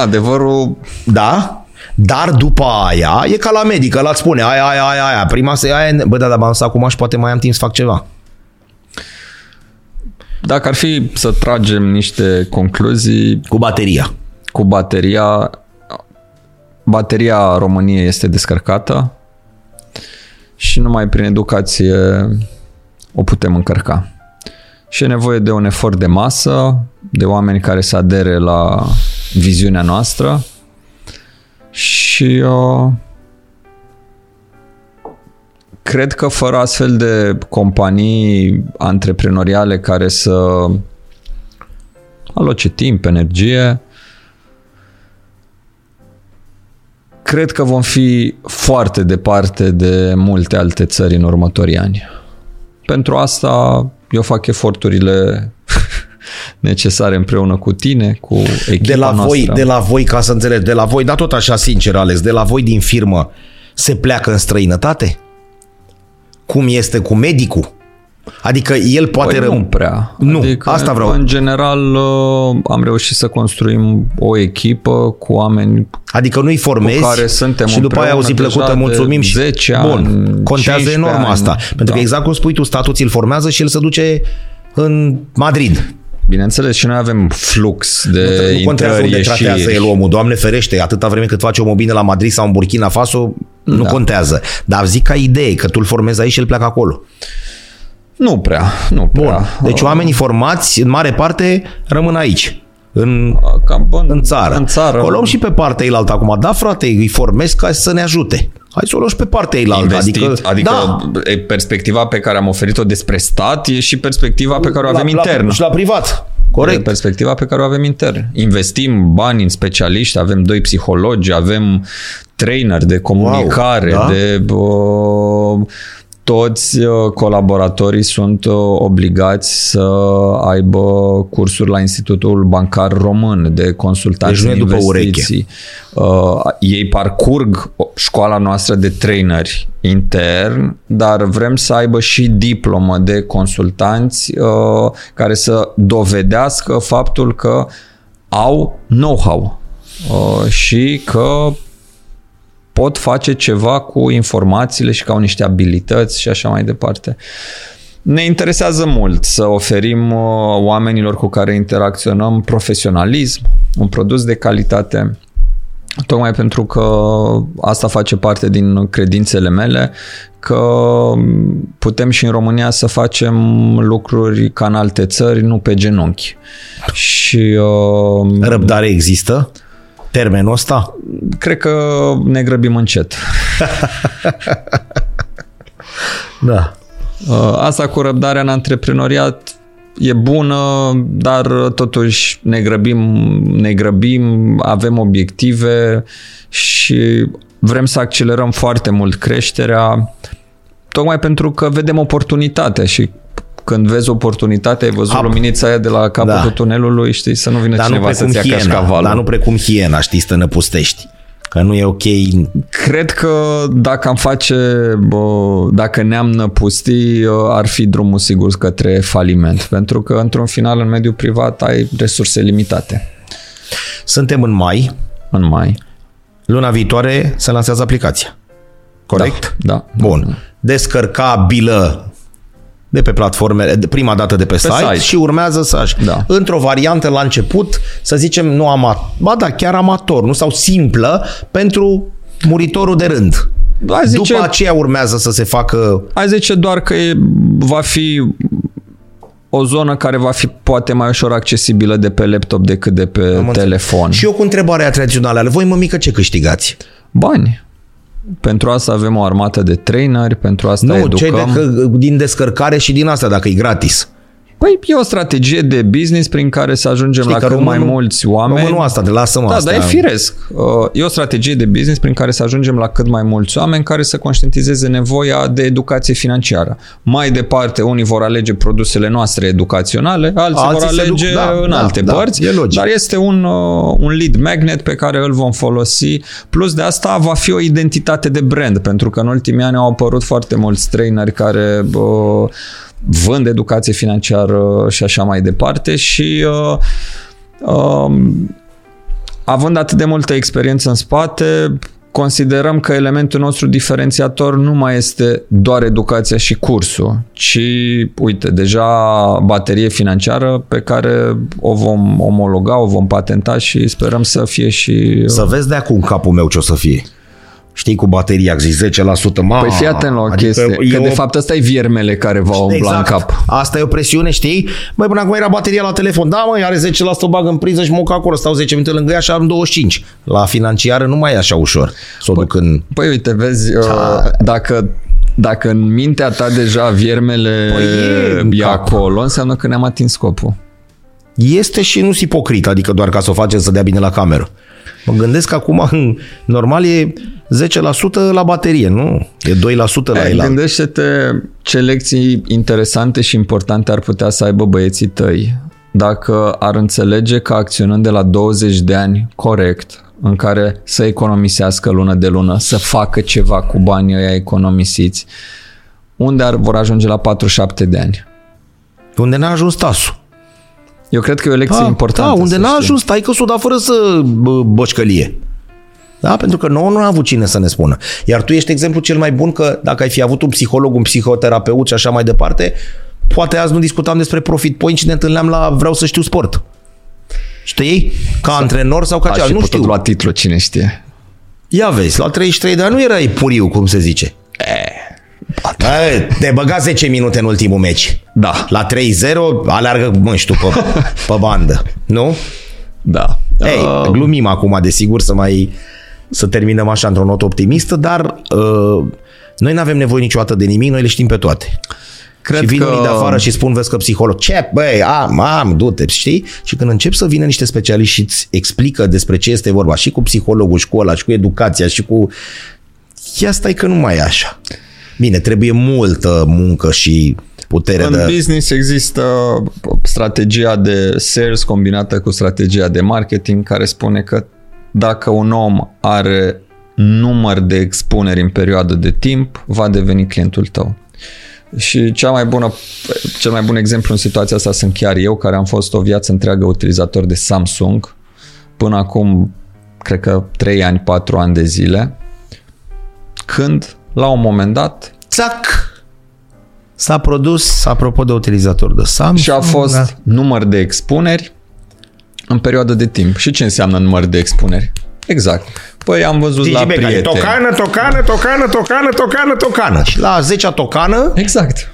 Adevărul... Da? Dar după aia, e ca la medic, ăla îți spune, aia, aia, aia, aia, prima să aia, bă, da, dar m-am stat acum și poate mai am timp să fac ceva. Dacă ar fi să tragem niște concluzii... Cu bateria. Cu bateria, bateria României este descărcată și numai prin educație o putem încărca. Și e nevoie de un efort de masă, de oameni care să adere la viziunea noastră. Și uh, cred că fără astfel de companii antreprenoriale care să aloce timp, energie, cred că vom fi foarte departe de multe alte țări în următorii ani. Pentru asta eu fac eforturile necesare împreună cu tine, cu echipa de la noastră. Voi, de la voi, ca să înțelegi, de la voi, dar tot așa sincer, Alex, de la voi din firmă se pleacă în străinătate? Cum este cu medicul? Adică el poate... Păi ră... nu prea. Nu, adică asta vreau. În general am reușit să construim o echipă cu oameni, adică nu-i formezi cu care suntem și după aia auzi plăcută, mulțumim și... zece ani, bun, contează enorm ani, asta. Pentru da. Că exact cum spui tu, statul ți-l formează și el se duce în Madrid. Bineînțeles, și noi avem flux de intrări, ieșiri. Nu contează unde tratează el omul, Doamne ferește, atâta vreme cât face omul bine la Madrid sau în Burkina Faso, nu da. Contează. Dar zic ca idee, că tu îl formezi aici și el pleacă acolo. Nu prea, nu prea. Bun, deci oamenii formați, în mare parte, rămân aici, în, cam în, în țară. În țară. O luăm și pe partea ei altă acum. Da, frate, îi formez ca să ne ajute. Hai să o luăm și pe partea ei altă. Adică, adică da. Perspectiva pe care am oferit-o despre stat e și perspectiva pe care o avem la, intern. La, și la privat. Corect. E perspectiva pe care o avem intern. Investim bani în specialiști, avem doi psihologi, avem trainer de comunicare, wow, da? de... Uh, Toți colaboratorii sunt obligați să aibă cursuri la Institutul Bancar Român de consultanță deci investiții. Uh, ei parcurg școala noastră de traineri intern, dar vrem să aibă și diplomă de consultanți uh, care să dovedească faptul că au know-how uh, și că pot face ceva cu informațiile și că au niște abilități și așa mai departe. Ne interesează mult să oferim oamenilor cu care interacționăm profesionalism, un produs de calitate, tocmai pentru că asta face parte din credințele mele, că putem și în România să facem lucruri ca în alte țări, nu pe genunchi. Și uh, răbdare există? Termenul ăsta? Cred că ne grăbim încet. Da. Asta cu răbdarea în antreprenoriat e bună, dar totuși ne grăbim, ne grăbim, avem obiective și vrem să accelerăm foarte mult creșterea, tocmai pentru că vedem oportunitatea și când vezi oportunitatea, ai văzut Ab... luminița aia de la capătul da. tunelului, știi, să nu vină dar cineva nu să-ți ia hiena, cașcavalul. Dar nu precum hiena, știi, să năpustești. Că nu e ok. Cred că dacă am face, bă, dacă ne-am năpusti, ar fi drumul sigur către faliment. Pentru că, într-un final, în mediul privat, ai resurse limitate. Suntem în mai. În mai. Luna viitoare se lansează aplicația. Corect? Da. da. Bun. Descărcabilă de pe platforme, de prima dată de pe, pe site, site și urmează să aș... Da. Într-o variantă la început, să zicem, nu amator, ba da, chiar amator, nu sau simplă, pentru muritorul de rând. Zice, după aceea urmează să se facă... Hai zice doar că e, va fi o zonă care va fi poate mai ușor accesibilă de pe laptop decât de pe Am telefon. Înțeleg. Și eu cu întrebarea tradițională, voi mămică ce câștigați? Bani. Pentru asta avem o armată de traineri, pentru asta nu, educăm. Nu, cei de că, din descărcare și din asta, dacă e gratis. Păi e o strategie de business prin care să ajungem Știi la cât românul, mai mulți oameni. Românul asta, de lasă-mă da, asta. Da, dar e firesc. E o strategie de business prin care să ajungem la cât mai mulți oameni care să conștientizeze nevoia de educație financiară. Mai departe, unii vor alege produsele noastre educaționale, alții, alții vor alege duc, da, în da, alte da, părți. Da, e dar este un, un lead magnet pe care îl vom folosi. Plus de asta va fi o identitate de brand, pentru că în ultimii ani au apărut foarte mulți traineri care... Bă, vând educație financiară și așa mai departe și uh, uh, având atât de multă experiență în spate, considerăm că elementul nostru diferențiator nu mai este doar educația și cursul, ci, uite, deja baterie financiară pe care o vom omologa, o vom patenta și sperăm să fie și... Uh... Să vezi de acum capul meu ce o să fie. Știi, cu bateria, zici zece la sută, ma... Păi fii atent la o adică chestie, eu... că de fapt ăsta e viermele care va umbla exact. În cap. Asta e o presiune, știi? Băi, până acum era bateria la telefon. Da, măi, are zece la sută, o bag în priză și mă duc acolo, stau zece minute lângă ea și am douăzeci și cinci. La financiară nu mai e așa ușor să o duc în... Păi uite, vezi, dacă... Dacă în mintea ta deja viermele păi e, e acolo, înseamnă că ne-am atins scopul. Este și nu-s ipocrit, adică doar ca să o facem să dea bine la cameră. Mă gândesc că acum, normal, e zece la sută la baterie, nu? E doi la sută la el. Gândește-te ce lecții interesante și importante ar putea să aibă băieții tăi dacă ar înțelege că acționând de la douăzeci de ani corect, în care să economisească lună de lună, să facă ceva cu banii ăia economisiți, unde ar, vor ajunge la patruzeci și șapte de ani? Unde n-a ajuns tasul. Eu cred că e o lecție da, importantă. Da, unde n-a știu. ajuns, stai că s-o da fără să bă, bășcălie. Da? Pentru că nouă nu a avut cine să ne spună. Iar tu ești exemplu cel mai bun că dacă ai fi avut un psiholog, un psihoterapeut și așa mai departe, poate azi nu discutam despre Profit Point și ne întâlneam la Vreau Să Știu Sport. Știi? Ca sau antrenor sau ca ceva. Nu știu. Lua titlu, cine știe. Ia vezi, la treizeci și trei de ani nu erai puriu, cum se zice. E... Bă, te băga zece minute în ultimul meci. Da. La trei zero alargă mânci tu pe, pe bandă. Nu? Da. Ei, uh... glumim acum, desigur, să mai să terminăm așa într-o notă optimistă, dar uh, noi nu avem nevoie niciodată de nimic, noi le știm pe toate. Cred și vin că... unii de afară și spun, vezi că psiholog, ce, băi, am, am, du-te, știi? Și când încep să vină niște specialiști și îți explică despre ce este vorba, și cu psihologul, și cu ăla, și cu educația, și cu... Ia stai că nu mai e așa. Bine, trebuie multă muncă și putere. În de... business există strategia de sales combinată cu strategia de marketing care spune că dacă un om are număr de expuneri în perioadă de timp, va deveni clientul tău. Și cea mai bună, cel mai bun exemplu în situația asta sunt chiar eu, care am fost o viață întreagă utilizator de Samsung, până acum, cred că trei ani, patru ani de zile, când la un moment dat, țac, s-a produs, apropo de utilizator de Samsung, și a fost da. număr de expuneri în perioadă de timp. Și ce înseamnă număr de expuneri? Exact. Păi am văzut Digi la Beca, prieteni. Tocană, tocană, tocană, tocană, tocană, tocană. Și la a zecea tocană... Exact.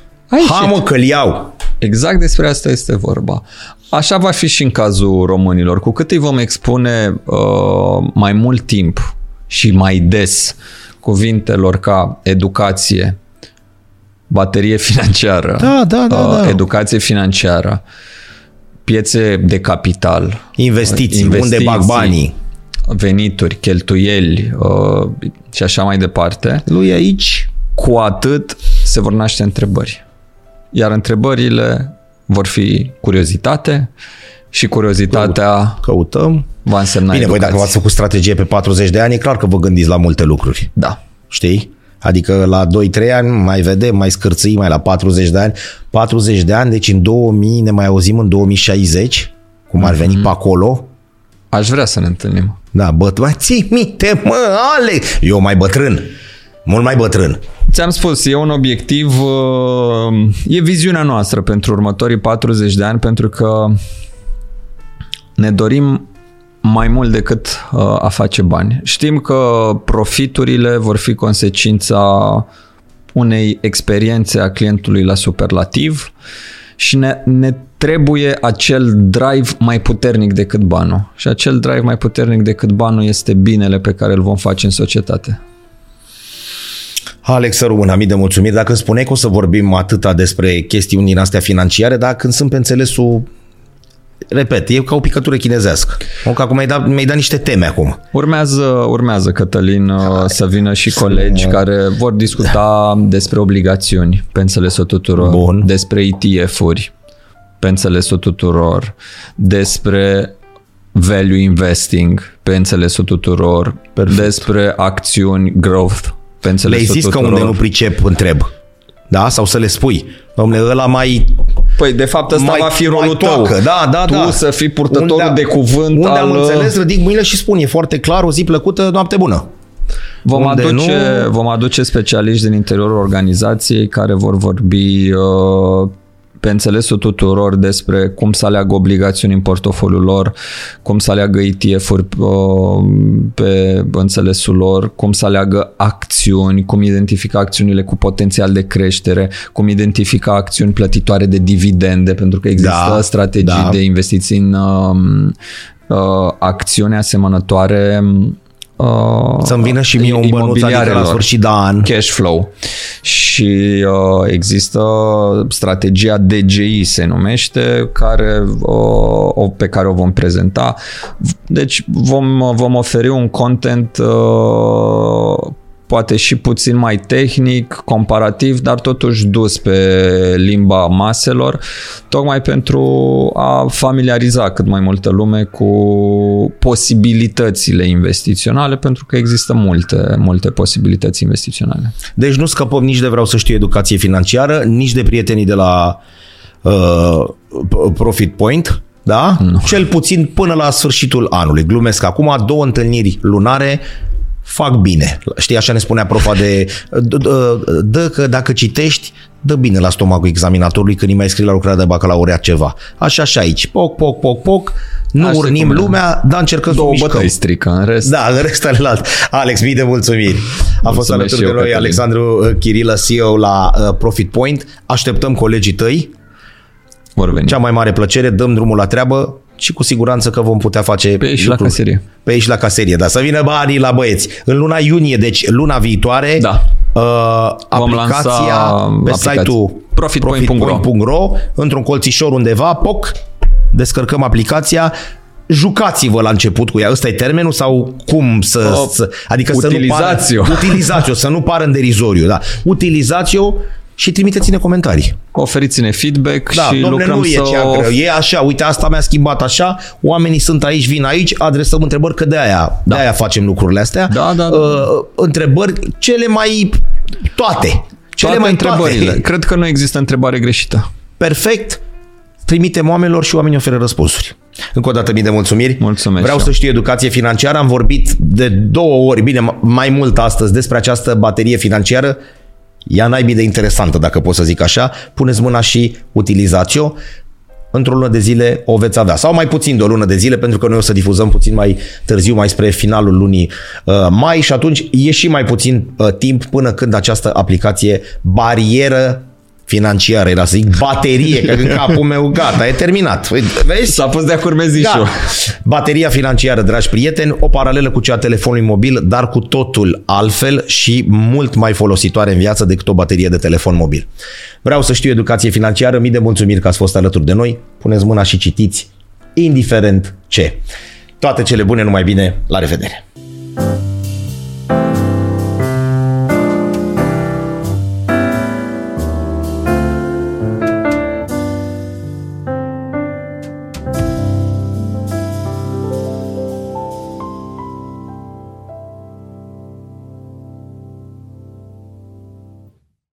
Hamă că-l iau. Exact despre asta este vorba. Așa va fi și în cazul românilor. Cu cât îi vom expune uh, mai mult timp și mai des cuvintelor ca educație, baterie financiară, da, da, da, da. educație financiară, piețe de capital, investiții, investiții unde bag banii, venituri, cheltuieli uh, și așa mai departe, lui aici, cu atât se vor naște întrebări. Iar întrebările vor fi curiozitate și curiozitatea căutăm. Va însemna Bine, educație. Voi dacă v-ați făcut strategie pe patruzeci de ani, e clar că vă gândiți la multe lucruri. Da. Știi? Adică la doi trei ani mai vedem, mai scârțâi, mai la patruzeci de ani. patruzeci de ani, deci în două mii, ne mai auzim în două mii șaizeci, cum mm-hmm. ar veni pe acolo. Aș vrea să ne întâlnim. Da, bă, mai ții minte, mă, ale! Eu mai bătrân, mult mai bătrân. Ți-am spus, e un obiectiv, e viziunea noastră pentru următorii patruzeci de ani, pentru că ne dorim mai mult decât a face bani. Știm că profiturile vor fi consecința unei experiențe a clientului la superlativ și ne, ne trebuie acel drive mai puternic decât banul. Și acel drive mai puternic decât banul este binele pe care îl vom face în societate. Alex, Româna, mii de mulțumiri. Dacă spuneai că o să vorbim atâta despre chestiuni din astea financiare, dar când sunt pe înțelesul, repet, e ca o picătură chinezească. Că acum mi-ai dat, mi-ai dat niște teme acum. Urmează, urmează Cătălin, hai, să vină și colegi bun. Care vor discuta despre obligațiuni, pe înțelesul tuturor, bun. Despre E T F-uri, pe înțelesul tuturor, despre value investing, pe înțelesul tuturor, perfect. Despre acțiuni growth, pe înțelesul tuturor. Le-ai zis că unde nu pricep, întreb. Da? Sau să le spui. Dom'le, ăla mai... Păi, de fapt, ăsta mai, va fi rolul tău. Da, da, tu da. să fii purtătorul unde, de cuvânt unde al... Unde am înțeles, ridic mâinile și spun. E foarte clar, o zi plăcută, noapte bună. Vom, unde aduce, nu... vom aduce specialiști din interiorul organizației care vor vorbi... Uh, pe înțelesul tuturor despre cum să aleagă obligațiuni în portofoliul lor, cum să aleagă E T F-uri pe înțelesul lor, cum să aleagă acțiuni, cum identifica acțiunile cu potențial de creștere, cum identifica acțiuni plătitoare de dividende, pentru că există da, strategii da. de investiții în uh, uh, acțiuni asemănătoare Uh, să-mi vină și mie un bănuț, adică la sfârșit de an. Cash flow. Și uh, există strategia D G I, se numește, care, uh, pe care o vom prezenta. Deci vom, vom oferi un content uh, poate și puțin mai tehnic, comparativ, dar totuși dus pe limba maselor, tocmai pentru a familiariza cât mai multă lume cu posibilitățile investiționale, pentru că există multe, multe posibilități investiționale. Deci nu scăpăm nici de Vreau Să Știu Educație Financiară, nici de prietenii de la uh, Profit Point, da? Nu. Cel puțin până la sfârșitul anului. Glumesc acum, două întâlniri lunare, fac bine. Știi, așa ne spunea profa de... Dă, dă, dă că dacă citești, dă bine la stomacul examinatorului când îi mai scrie la lucrarea de bacalaureat ceva. Așa și aici. Poc, poc, poc, poc. Nu așa urnim lumea, dar încercăm să o mișcăm. Două bătăi strică, în rest. Da, în rest alelalt. Alex, mii de mulțumiri. A fost alături de noi Alexandru Chirilă, C E O la Profit Point. Așteptăm colegii tăi. Vor veni. Cea mai mare plăcere, dăm drumul la treabă. Și cu siguranță că vom putea face pe aici la caserie. Pe aici la caserie, da. Să vină banii la băieți. În luna iunie, deci luna viitoare, da. uh, aplicația pe aplicați. site-ul profit point punct ro, într-un colțișor undeva, poc, descărcăm aplicația. Jucați-vă la început cu ea. Ăsta e termenul sau cum să... Uh, să adică utilizați-o. Utilizați-o, să nu pară în derizoriu. Da. Utilizați-o. Și trimiteți-ne comentarii. Oferiți-ne feedback da, și domne, lucrăm nu e să... Cea greu. E așa, uite, asta mi-a schimbat așa, oamenii sunt aici, vin aici, adresăm întrebări, că de-aia, da. de-aia facem lucrurile astea. Da, da, da. Uh, întrebări cele mai toate. Cele toate mai întrebările. Toate. Cred că nu există întrebare greșită. Perfect. Trimitem oamenilor și oamenii oferă răspunsuri. Încă o dată mii de mulțumiri. Mulțumesc. Vreau eu. Să știu educație financiară. Am vorbit de două ori, bine, mai mult astăzi, despre această baterie financiară. Ea naibii de interesantă, dacă pot să zic așa. Puneți mâna și utilizați-o. Într-o lună de zile o veți avea. Sau mai puțin de o lună de zile, pentru că noi o să difuzăm puțin mai târziu, mai spre finalul lunii uh, mai și atunci e și mai puțin uh, timp până când această aplicație barieră financiară, era să zic baterie, că în capul meu gata, e terminat. Vezi? S-a pus de-a curmezișul. Da. Bateria financiară, dragi prieteni, o paralelă cu cea a telefonului mobil, dar cu totul altfel și mult mai folositoare în viață decât o baterie de telefon mobil. Vreau să știu educație financiară, mii de mulțumiri că ați fost alături de noi, puneți mâna și citiți, indiferent ce. Toate cele bune, numai bine, la revedere!